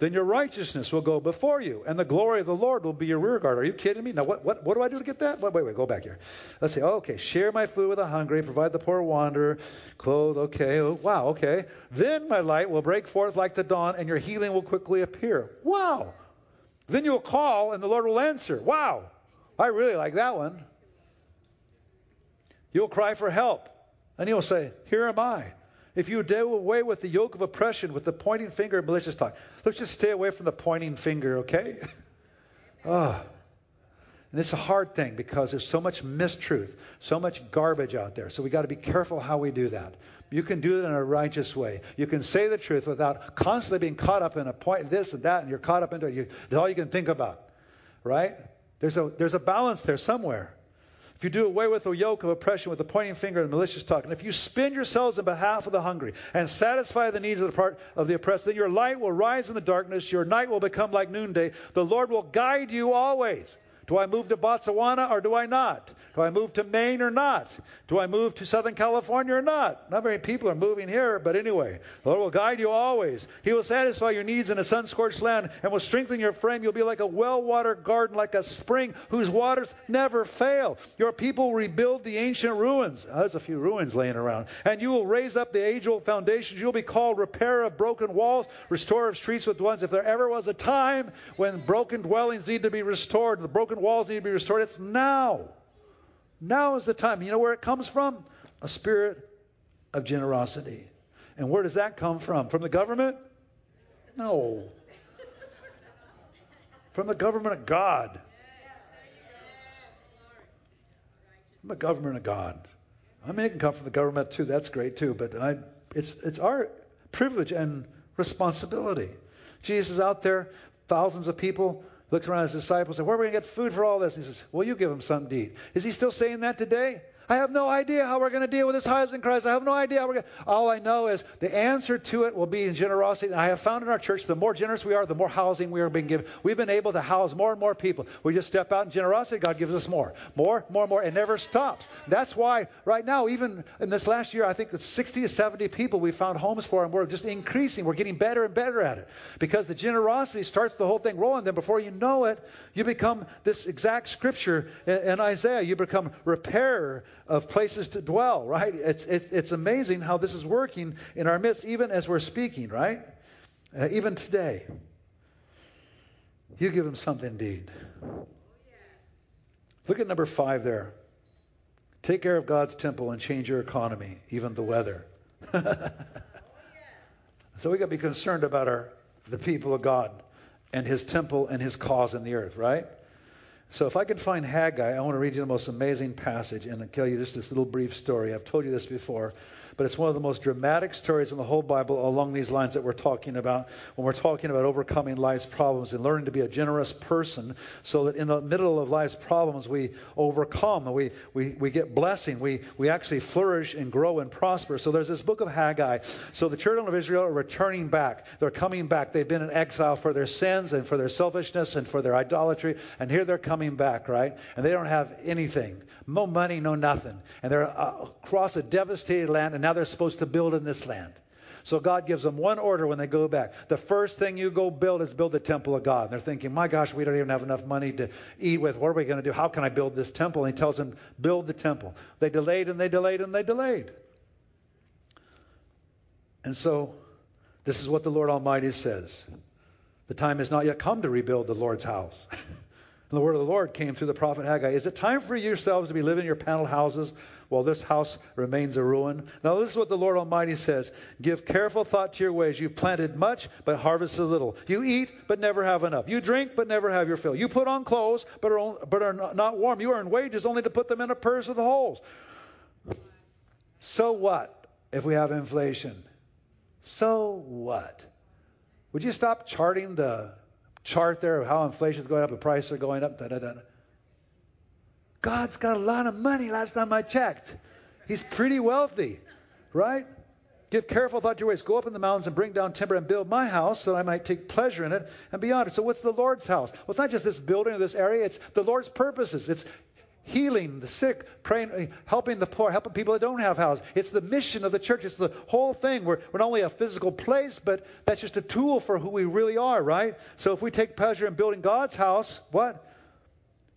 Then your righteousness will go before you, and the glory of the Lord will be your rear guard. Are you kidding me? Now, what, what, what do I do to get that? Wait, wait, wait, go back here. Let's see. Oh, okay, share my food with the hungry, provide the poor wanderer, clothe, okay, oh, wow, okay. Then my light will break forth like the dawn, and your healing will quickly appear. Wow. Then you'll call, and the Lord will answer. Wow. I really like that one. You'll cry for help, and he'll say, here am I. If you do away with the yoke of oppression, with the pointing finger and malicious talk. Let's just stay away from the pointing finger, okay? Oh. And it's a hard thing because there's so much mistruth, so much garbage out there. So we got to be careful how we do that. You can do it in a righteous way. You can say the truth without constantly being caught up in a point, this and that, and you're caught up into it. You, that's all you can think about, right? There's a, there's a balance there somewhere. If you do away with the yoke of oppression, with the pointing finger and malicious talk, and if you spend yourselves in behalf of the hungry and satisfy the needs of the part of the oppressed, then your light will rise in the darkness. Your night will become like noonday. The Lord will guide you always. Do I move to Botswana or do I not? Do I move to Maine or not? Do I move to Southern California or not? Not very many people are moving here, but anyway. The Lord will guide you always. He will satisfy your needs in a sun-scorched land and will strengthen your frame. You'll be like a well-watered garden, like a spring whose waters never fail. Your people will rebuild the ancient ruins. Oh, there's a few ruins laying around. And you will raise up the age-old foundations. You'll be called repairer of broken walls, restorer of streets with ones. If there ever was a time when broken dwellings need to be restored, the broken walls need to be restored, it's now. Now is the time. You know where it comes from? A spirit of generosity. And where does that come from? From the government? No. From the government of God. From the government of God. I mean, it can come from the government too. That's great too. But I, it's it's our privilege and responsibility. Jesus is out there, thousands of people, looks around at his disciples, and where are we going to get food for all this? And he says, well, you give them something to eat. Is he still saying that today? I have no idea how we're going to deal with this husband crisis. I have no idea how we're going to... All I know is the answer to it will be in generosity. And I have found in our church, the more generous we are, the more housing we are being given. We've been able to house more and more people. We just step out in generosity. God gives us more, more, more, more. It never stops. That's why right now, even in this last year, I think it's sixty to seventy people we found homes for, and we're just increasing. We're getting better and better at it because the generosity starts the whole thing rolling. Then before you know it, you become this exact scripture in Isaiah. You become repairer of places to dwell, right? It's it, it's amazing how this is working in our midst, even as we're speaking, right? Uh, even today. You give them something to eat. Look at number five there. Take care of God's temple and change your economy, even the weather. So we got to be concerned about our the people of God and His temple and His cause in the earth, right? So if I can find Haggai, I want to read you the most amazing passage and I'll tell you just this little brief story. I've told you this before, but it's one of the most dramatic stories in the whole Bible along these lines that we're talking about when we're talking about overcoming life's problems and learning to be a generous person so that in the middle of life's problems we overcome, we we, we get blessing, we, we actually flourish and grow and prosper. So there's this book of Haggai. So the children of Israel are returning back. They're coming back. They've been in exile for their sins and for their selfishness and for their idolatry, and here they're coming back, right? And they don't have anything. No money, no nothing. And they're across a devastated land, and now they're supposed to build in this land. So God gives them one order when they go back. The first thing you go build is build the temple of God. And they're thinking, my gosh, we don't even have enough money to eat with. What are we going to do? How can I build this temple? And he tells them, build the temple. They delayed and they delayed and they delayed. And so this is what the Lord Almighty says. The time has not yet come to rebuild the Lord's house. And the word of the Lord came through the prophet Haggai. Is it time for yourselves to be living in your paneled houses while this house remains a ruin? Now this is what the Lord Almighty says. Give careful thought to your ways. You've planted much, but harvested little. You eat, but never have enough. You drink, but never have your fill. You put on clothes, but are, on, but are not warm. You earn wages only to put them in a purse with holes. So what if we have inflation? So what? Would you stop charting the... chart there of how inflation is going up, the prices are going up, da da da. God's got a lot of money last time I checked. He's pretty wealthy, right? Give careful thought to your ways. Go up in the mountains and bring down timber and build my house so that I might take pleasure in it and be honored. So what's the Lord's house? Well, it's not just this building or this area. It's the Lord's purposes. It's healing the sick, praying, helping the poor, helping people that don't have houses. It's the mission of the church. It's the whole thing. We're, we're not only a physical place, but that's just a tool for who we really are, right? So if we take pleasure in building God's house, what?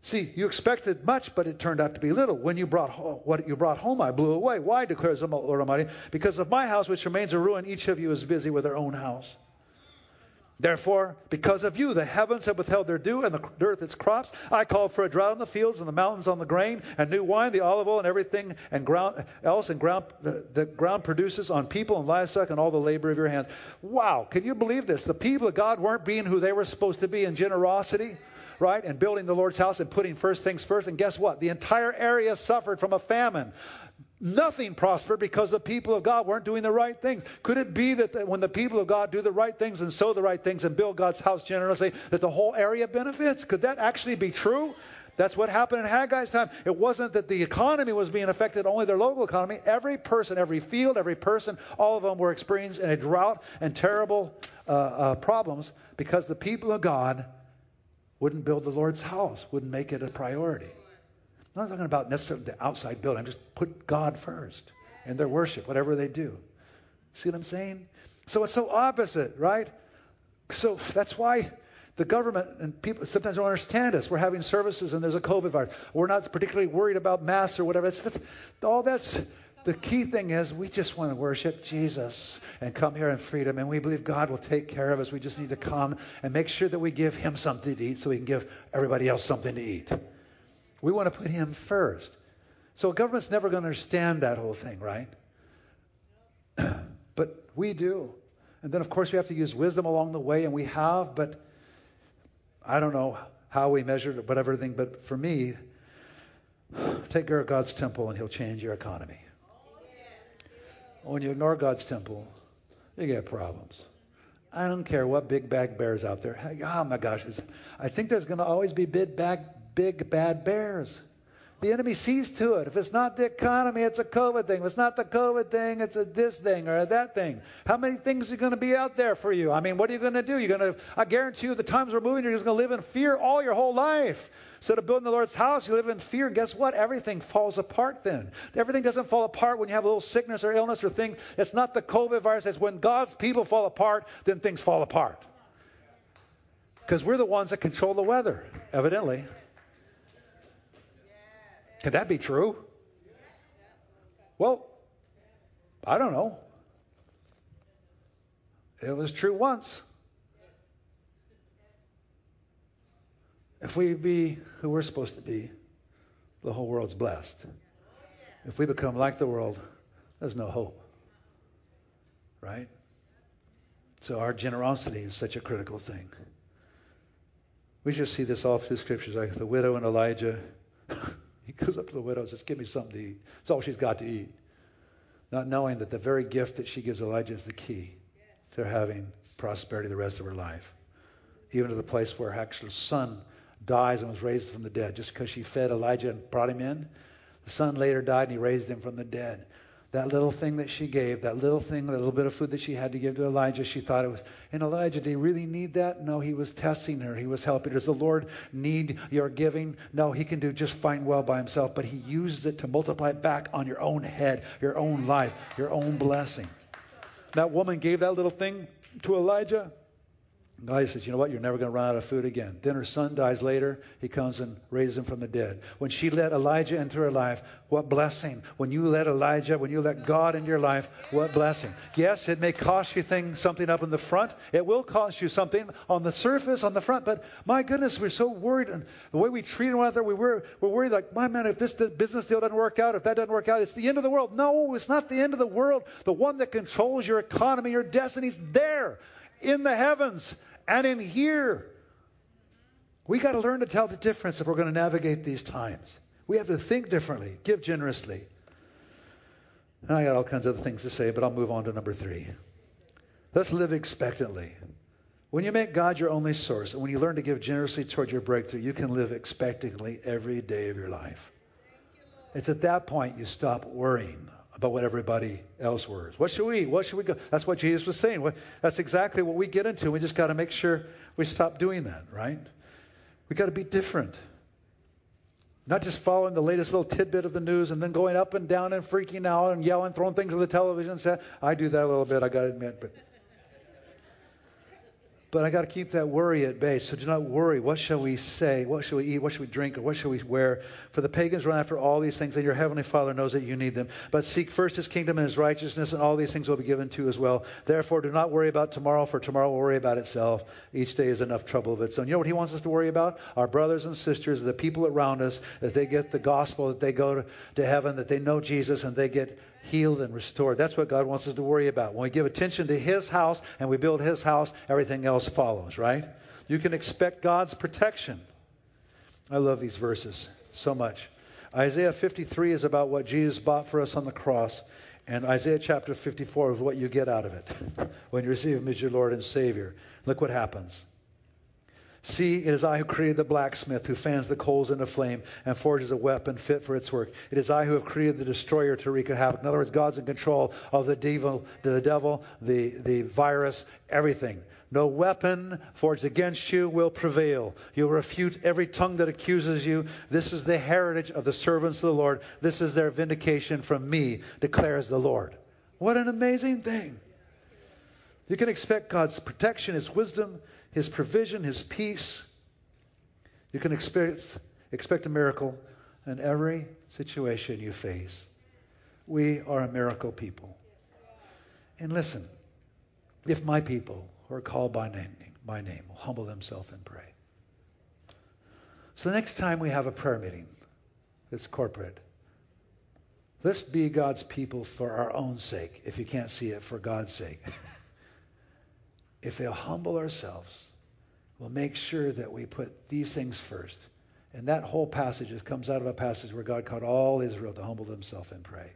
See, you expected much, but it turned out to be little. When you brought home, what you brought home, I blew away. Why, declares the Lord Almighty? Because of my house, which remains a ruin, each of you is busy with their own house. Therefore, because of you, the heavens have withheld their dew and the earth its crops. I called for a drought on the fields and the mountains on the grain and new wine, the olive oil and everything and ground else and ground the, the ground produces on people and livestock and all the labor of your hands. Wow, can you believe this? The people of God weren't being who they were supposed to be in generosity, right? And building the Lord's house and putting first things first. And guess what? The entire area suffered from a famine. Nothing prospered because the people of God weren't doing the right things. Could it be that the, when the people of God do the right things and sow the right things and build God's house generously, that the whole area benefits? Could that actually be true? That's what happened in Haggai's time. It wasn't that the economy was being affected, only their local economy. Every person, every field, every person, all of them were experiencing a drought and terrible uh, uh, problems because the people of God wouldn't build the Lord's house, wouldn't make it a priority. I'm not talking about necessarily the outside building. I'm just put God first in their worship, whatever they do. See what I'm saying? So it's so opposite, right? So that's why the government and people sometimes don't understand us. We're having services and there's a COVID virus. We're not particularly worried about masks or whatever. It's, that's, all that's the key thing is we just want to worship Jesus and come here in freedom. And we believe God will take care of us. We just need to come and make sure that we give Him something to eat so we can give everybody else something to eat. We want to put Him first. So a government's never going to understand that whole thing, right? but we do. And then, of course, we have to use wisdom along the way, and we have, but I don't know how we measured it, but everything. But for me, take care of God's temple, and he'll change your economy. When you ignore God's temple, you get problems. I don't care what big bad bears out there. Oh, my gosh. I think there's going to always be big bad, big bad bears. The enemy sees to it. If it's not the economy, it's a COVID thing. If it's not the COVID thing, it's a this thing or a that thing. How many things are going to be out there for you? I mean, what are you going to do? You're going to, I guarantee you, the times we're moving, you're just going to live in fear all your whole life. Instead of building the Lord's house, you live in fear. Guess what? Everything falls apart then. Everything doesn't fall apart when you have a little sickness or illness or thing. It's not the COVID virus. It's when God's people fall apart, then things fall apart. Because we're the ones that control the weather, evidently. Could that be true? Well, I don't know. It was true once. If we be who we're supposed to be, the whole world's blessed. If we become like the world, there's no hope. Right? So our generosity is such a critical thing. We just see this all through scriptures, like the widow and Elijah. He goes up to the widow and says, give me something to eat. It's all she's got to eat. Not knowing that the very gift that she gives Elijah is the key to having prosperity the rest of her life. Even to the place where her actual son dies and was raised from the dead. Just because she fed Elijah and brought him in, the son later died and he raised him from the dead. That little thing that she gave, that little thing, that little bit of food that she had to give to Elijah, she thought it was, and Elijah, did he really need that? No, he was testing her. He was helping. Does the Lord need your giving? No, he can do just fine well by himself, but he uses it to multiply it back on your own head, your own life, your own blessing. That woman gave that little thing to Elijah. God says, you know what? You're never going to run out of food again. Then her son dies later. He comes and raises him from the dead. When she let Elijah into her life, what blessing. When you let Elijah, when you let God into your life, what blessing. Yes, it may cost you things, something up in the front. It will cost you something on the surface, on the front. But my goodness, we're so worried. And the way we treat one another, we were, we're worried like, my man, if this business deal doesn't work out, if that doesn't work out, it's the end of the world. No, it's not the end of the world. The one that controls your economy, your destiny's there in the heavens. And in here, we got to learn to tell the difference if we're going to navigate these times. We have to think differently, give generously. And I got all kinds of other things to say, but I'll move on to number three. Let's live expectantly. When you make God your only source, and when you learn to give generously toward your breakthrough, you can live expectantly every day of your life. It's at that point you stop worrying about what everybody else worries. What should we eat? What should we go? That's what Jesus was saying. What, that's exactly what we get into. We just got to make sure we stop doing that, right? We got to be different. Not just following the latest little tidbit of the news and then going up and down and freaking out and yelling, throwing things at the television. I do that a little bit, I got to admit. But, but I got to keep that worry at bay. So do not worry. What shall we say? What shall we eat? What shall we drink? Or what shall we wear? For the pagans run after all these things, and your heavenly Father knows that you need them. But seek first his kingdom and his righteousness, and all these things will be given to you as well. Therefore, do not worry about tomorrow, for tomorrow will worry about itself. Each day is enough trouble of its own. You know what he wants us to worry about? Our brothers and sisters, the people around us, that they get the gospel, that they go to, to heaven, that they know Jesus, and they get healed and restored. That's what God wants us to worry about. When we give attention to his house and we build his house, everything else follows, right? You can expect God's protection. I love these verses so much. Isaiah fifty-three is about what Jesus bought for us on the cross, and Isaiah chapter fifty-four is what you get out of it when you receive him as your Lord and Savior. Look what happens. See, it is I who created the blacksmith, who fans the coals into flame and forges a weapon fit for its work. It is I who have created the destroyer to wreak havoc. In other words, God's in control of the devil, the devil, the, the virus, everything. No weapon forged against you will prevail. You'll refute every tongue that accuses you. This is the heritage of the servants of the Lord. This is their vindication from me, declares the Lord. What an amazing thing. You can expect God's protection, his wisdom, his provision, his peace. You can expect, expect a miracle in every situation you face. We are a miracle people. And listen, if my people who are called by name, my name will humble themselves and pray. So the next time we have a prayer meeting, it's corporate, Let's be God's people for our own sake, if you can't see it, for God's sake. If we'll humble ourselves, we'll make sure that we put these things first. And that whole passage just comes out of a passage where God called all Israel to humble themselves and pray.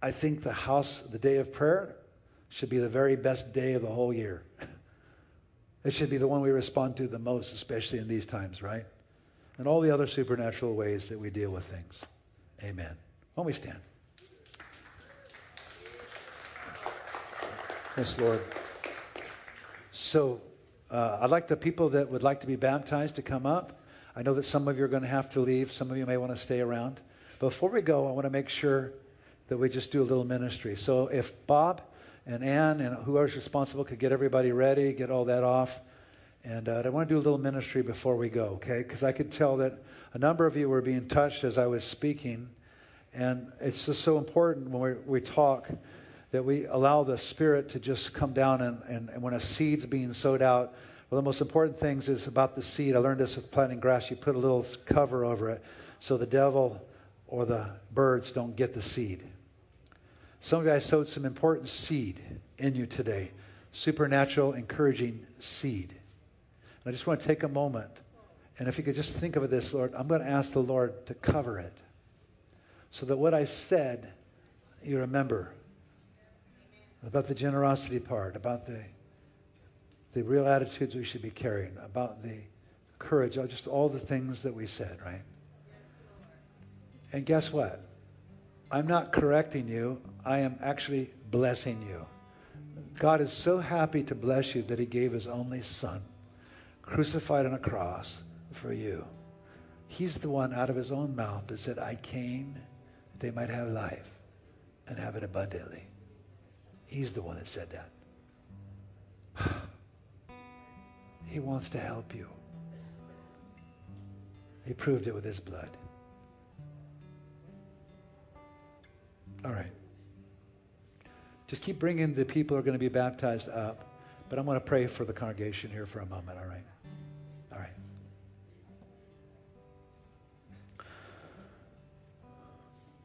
I think the house, the day of prayer, should be the very best day of the whole year. It should be the one we respond to the most, especially in these times, right? And all the other supernatural ways that we deal with things. Amen. Why don't we stand? Yes, Lord. So uh, I'd like the people that would like to be baptized to come up. I know that some of you are going to have to leave. Some of you may want to stay around. Before we go, I want to make sure that we just do a little ministry. So if Bob and Ann and whoever's responsible could get everybody ready, get all that off. And uh, I want to do a little ministry before we go, okay? Because I could tell that a number of you were being touched as I was speaking. And it's just so important when we, we talk that we allow the Spirit to just come down. And, and, and when a seed's being sowed out, one of the most important things is about the seed. I learned this with planting grass. You put a little cover over it so the devil or the birds don't get the seed. Some of you guys sowed some important seed in you today, supernatural, encouraging seed. And I just want to take a moment, and if you could just think of this, Lord, I'm going to ask the Lord to cover it so that what I said, you remember about the generosity part, about the the real attitudes we should be carrying, about the courage, just all the things that we said, right? And guess what? I'm not correcting you. I am actually blessing you. God is so happy to bless you that he gave his only son, crucified on a cross for you. He's the one out of his own mouth that said, I came that they might have life and have it abundantly. He's the one that said that. He wants to help you. He proved it with his blood. All right. Just keep bringing the people who are going to be baptized up, but I'm going to pray for the congregation here for a moment, all right? All right.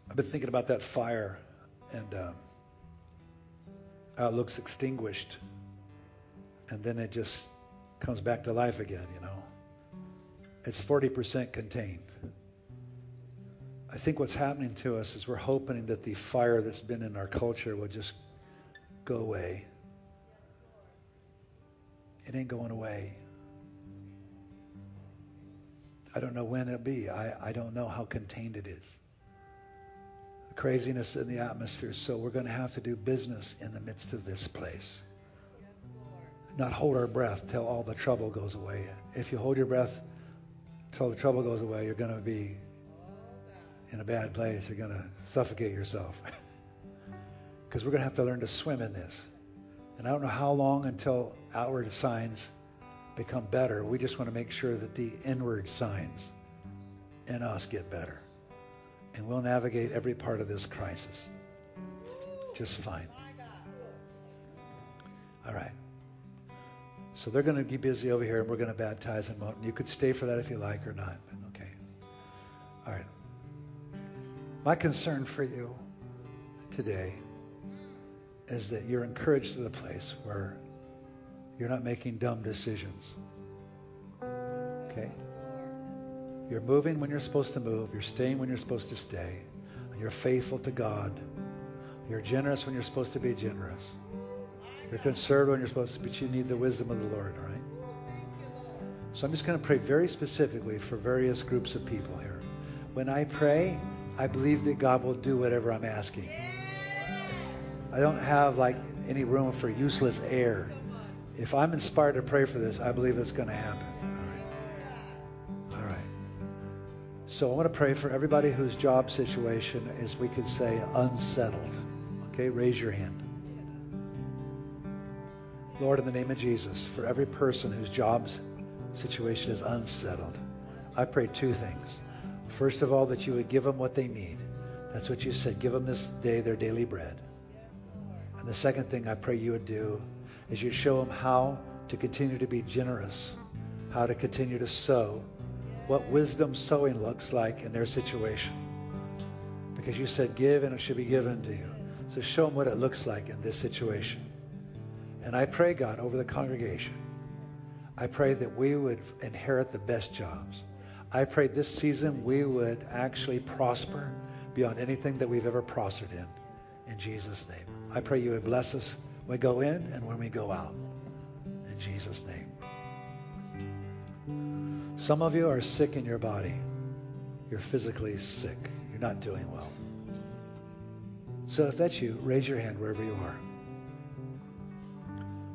I've been thinking about that fire and um, how it looks extinguished. And then it just comes back to life again, you know. It's forty percent contained. I think what's happening to us is we're hoping that the fire that's been in our culture will just go away. It ain't going away. I don't know when it'll be. I, I don't know how contained it is. The craziness in the atmosphere. So we're going to have to do business in the midst of this place. Not hold our breath till all the trouble goes away. If you hold your breath till the trouble goes away, you're going to be in a bad place. You're going to suffocate yourself. Because we're going to have to learn to swim in this. And I don't know how long until outward signs become better. We just want to make sure that the inward signs in us get better. And we'll navigate every part of this crisis just fine. All right. So they're going to be busy over here, and we're going to baptize them. You could stay for that if you like or not. Okay. All right. My concern for you today is that you're encouraged to the place where you're not making dumb decisions. Okay? You're moving when you're supposed to move. You're staying when you're supposed to stay. You're faithful to God. You're generous when you're supposed to be generous. You're conservative when you're supposed to, but you need the wisdom of the Lord, all right? So I'm just going to pray very specifically for various groups of people here. When I pray, I believe that God will do whatever I'm asking. I don't have like any room for useless air. If I'm inspired to pray for this, I believe it's going to happen. All right. All right. So I want to pray for everybody whose job situation is, we could say, unsettled. Okay, raise your hand. Lord, in the name of Jesus, for every person whose job situation is unsettled, I pray two things. First of all, that you would give them what they need. That's what you said. Give them this day their daily bread. And the second thing I pray you would do is you show them how to continue to be generous, how to continue to sow, what wisdom sowing looks like in their situation. because you said give and it should be given to you. So show them what it looks like in this situation. And I pray, God, over the congregation, I pray that we would inherit the best jobs. I pray this season we would actually prosper beyond anything that we've ever prospered in. In Jesus' name. I pray you would bless us when we go in and when we go out. In Jesus' name. Some of you are sick in your body. You're physically sick. You're not doing well. So if that's you, raise your hand wherever you are.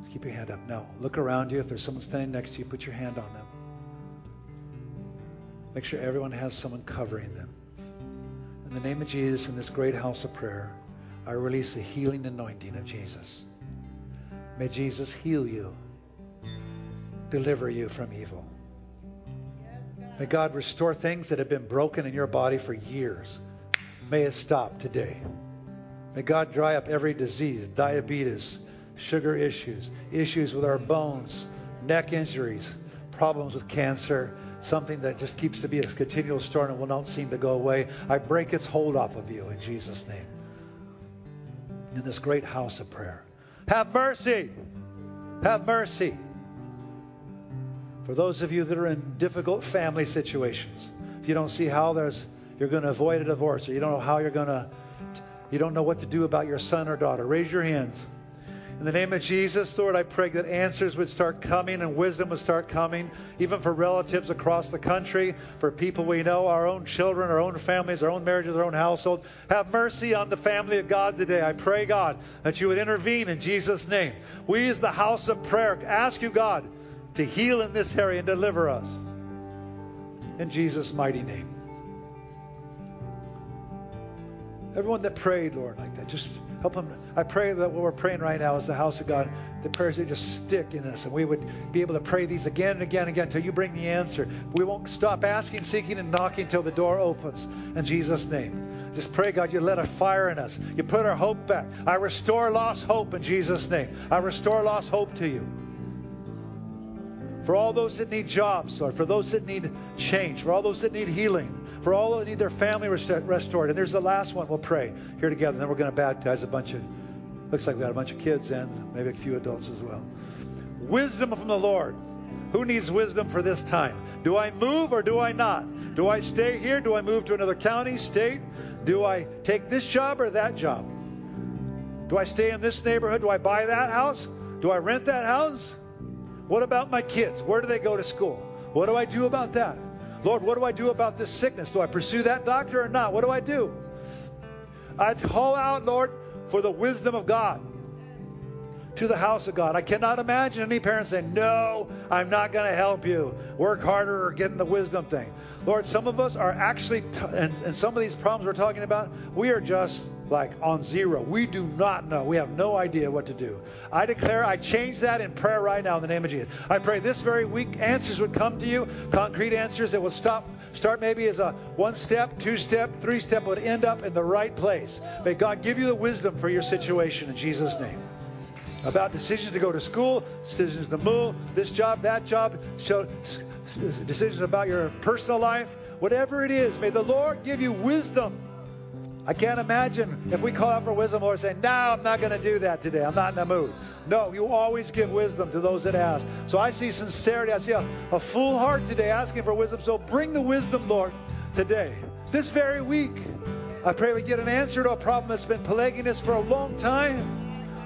Just keep your hand up. Now, look around you. If there's someone standing next to you, put your hand on them. Make sure everyone has someone covering them. In the name of Jesus, in this great house of prayer, I release the healing anointing of Jesus. May Jesus heal you, deliver you from evil. May God restore things that have been broken in your body for years. May it stop today. May God dry up every disease, diabetes, sugar issues, issues with our bones, neck injuries, problems with cancer, something that just keeps to be a continual storm and will not seem to go away. I break its hold off of you in Jesus' name. In this great house of prayer. Have mercy. Have mercy. For those of you that are in difficult family situations, if you don't see how there's, you're going to avoid a divorce, or you don't know how you're going to, you don't know what to do about your son or daughter, raise your hands. In the name of Jesus, Lord, I pray that answers would start coming and wisdom would start coming, even for relatives across the country, for people we know, our own children, our own families, our own marriages, our own household. Have mercy on the family of God today. I pray, God, that you would intervene in Jesus' name. We as the house of prayer ask you, God, to heal in this area and deliver us. In Jesus' mighty name. Everyone that prayed, Lord, like that, just help them. I pray that what we're praying right now is the house of God. The prayers would just stick in us, and we would be able to pray these again and again and again until you bring the answer. We won't stop asking, seeking, and knocking until the door opens. In Jesus' name. Just pray, God, you let a fire in us. You put our hope back. I restore lost hope in Jesus' name. I restore lost hope to you. For all those that need jobs, Lord, for those that need change, for all those that need healing, for all that need their family rest- restored. And there's the last one. We'll pray here together. And then we're going to baptize a bunch of, looks like we got a bunch of kids and maybe a few adults as well. Wisdom from the Lord. Who needs wisdom for this time? Do I move or do I not? Do I stay here? Do I move to another county, state? Do I take this job or that job? Do I stay in this neighborhood? Do I buy that house? Do I rent that house? What about my kids? Where do they go to school? What do I do about that? Lord, what do I do about this sickness? Do I pursue that doctor or not? What do I do? I call out, Lord, for the wisdom of God to the house of God. I cannot imagine any parent saying, no, I'm not going to help you. Work harder or get in the wisdom thing. Lord, some of us are actually, t- and, and some of these problems we're talking about, we are just like on zero. We do not know. We have no idea what to do. I declare, I change that in prayer right now in the name of Jesus. I pray this very week answers would come to you, concrete answers that will stop, start maybe as a one step, two step, three step, would end up in the right place. May God give you the wisdom for your situation in Jesus' name. About decisions to go to school, decisions to move, this job, that job, decisions about your personal life, whatever it is, may the Lord give you wisdom. I can't imagine if we call out for wisdom, Lord, saying, no, I'm not going to do that today. I'm not in the mood. No, you always give wisdom to those that ask. So I see sincerity. I see a, a full heart today asking for wisdom. So bring the wisdom, Lord, today. This very week, I pray we get an answer to a problem that's been plaguing us for a long time.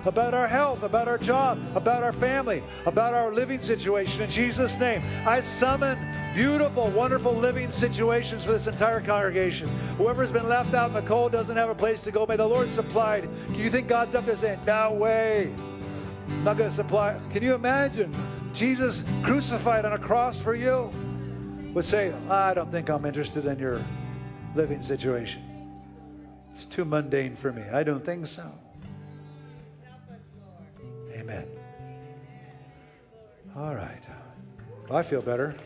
About our health, about our job, about our family, about our living situation. In Jesus' name, I summon beautiful, wonderful living situations for this entire congregation. Whoever's been left out in the cold doesn't have a place to go. May the Lord supply. Can you think God's up there saying, no way, I'm not going to supply? Can you imagine? Jesus crucified on a cross for you would say, I don't think I'm interested in your living situation. It's too mundane for me. I don't think so. Amen. All right. Well, I feel better.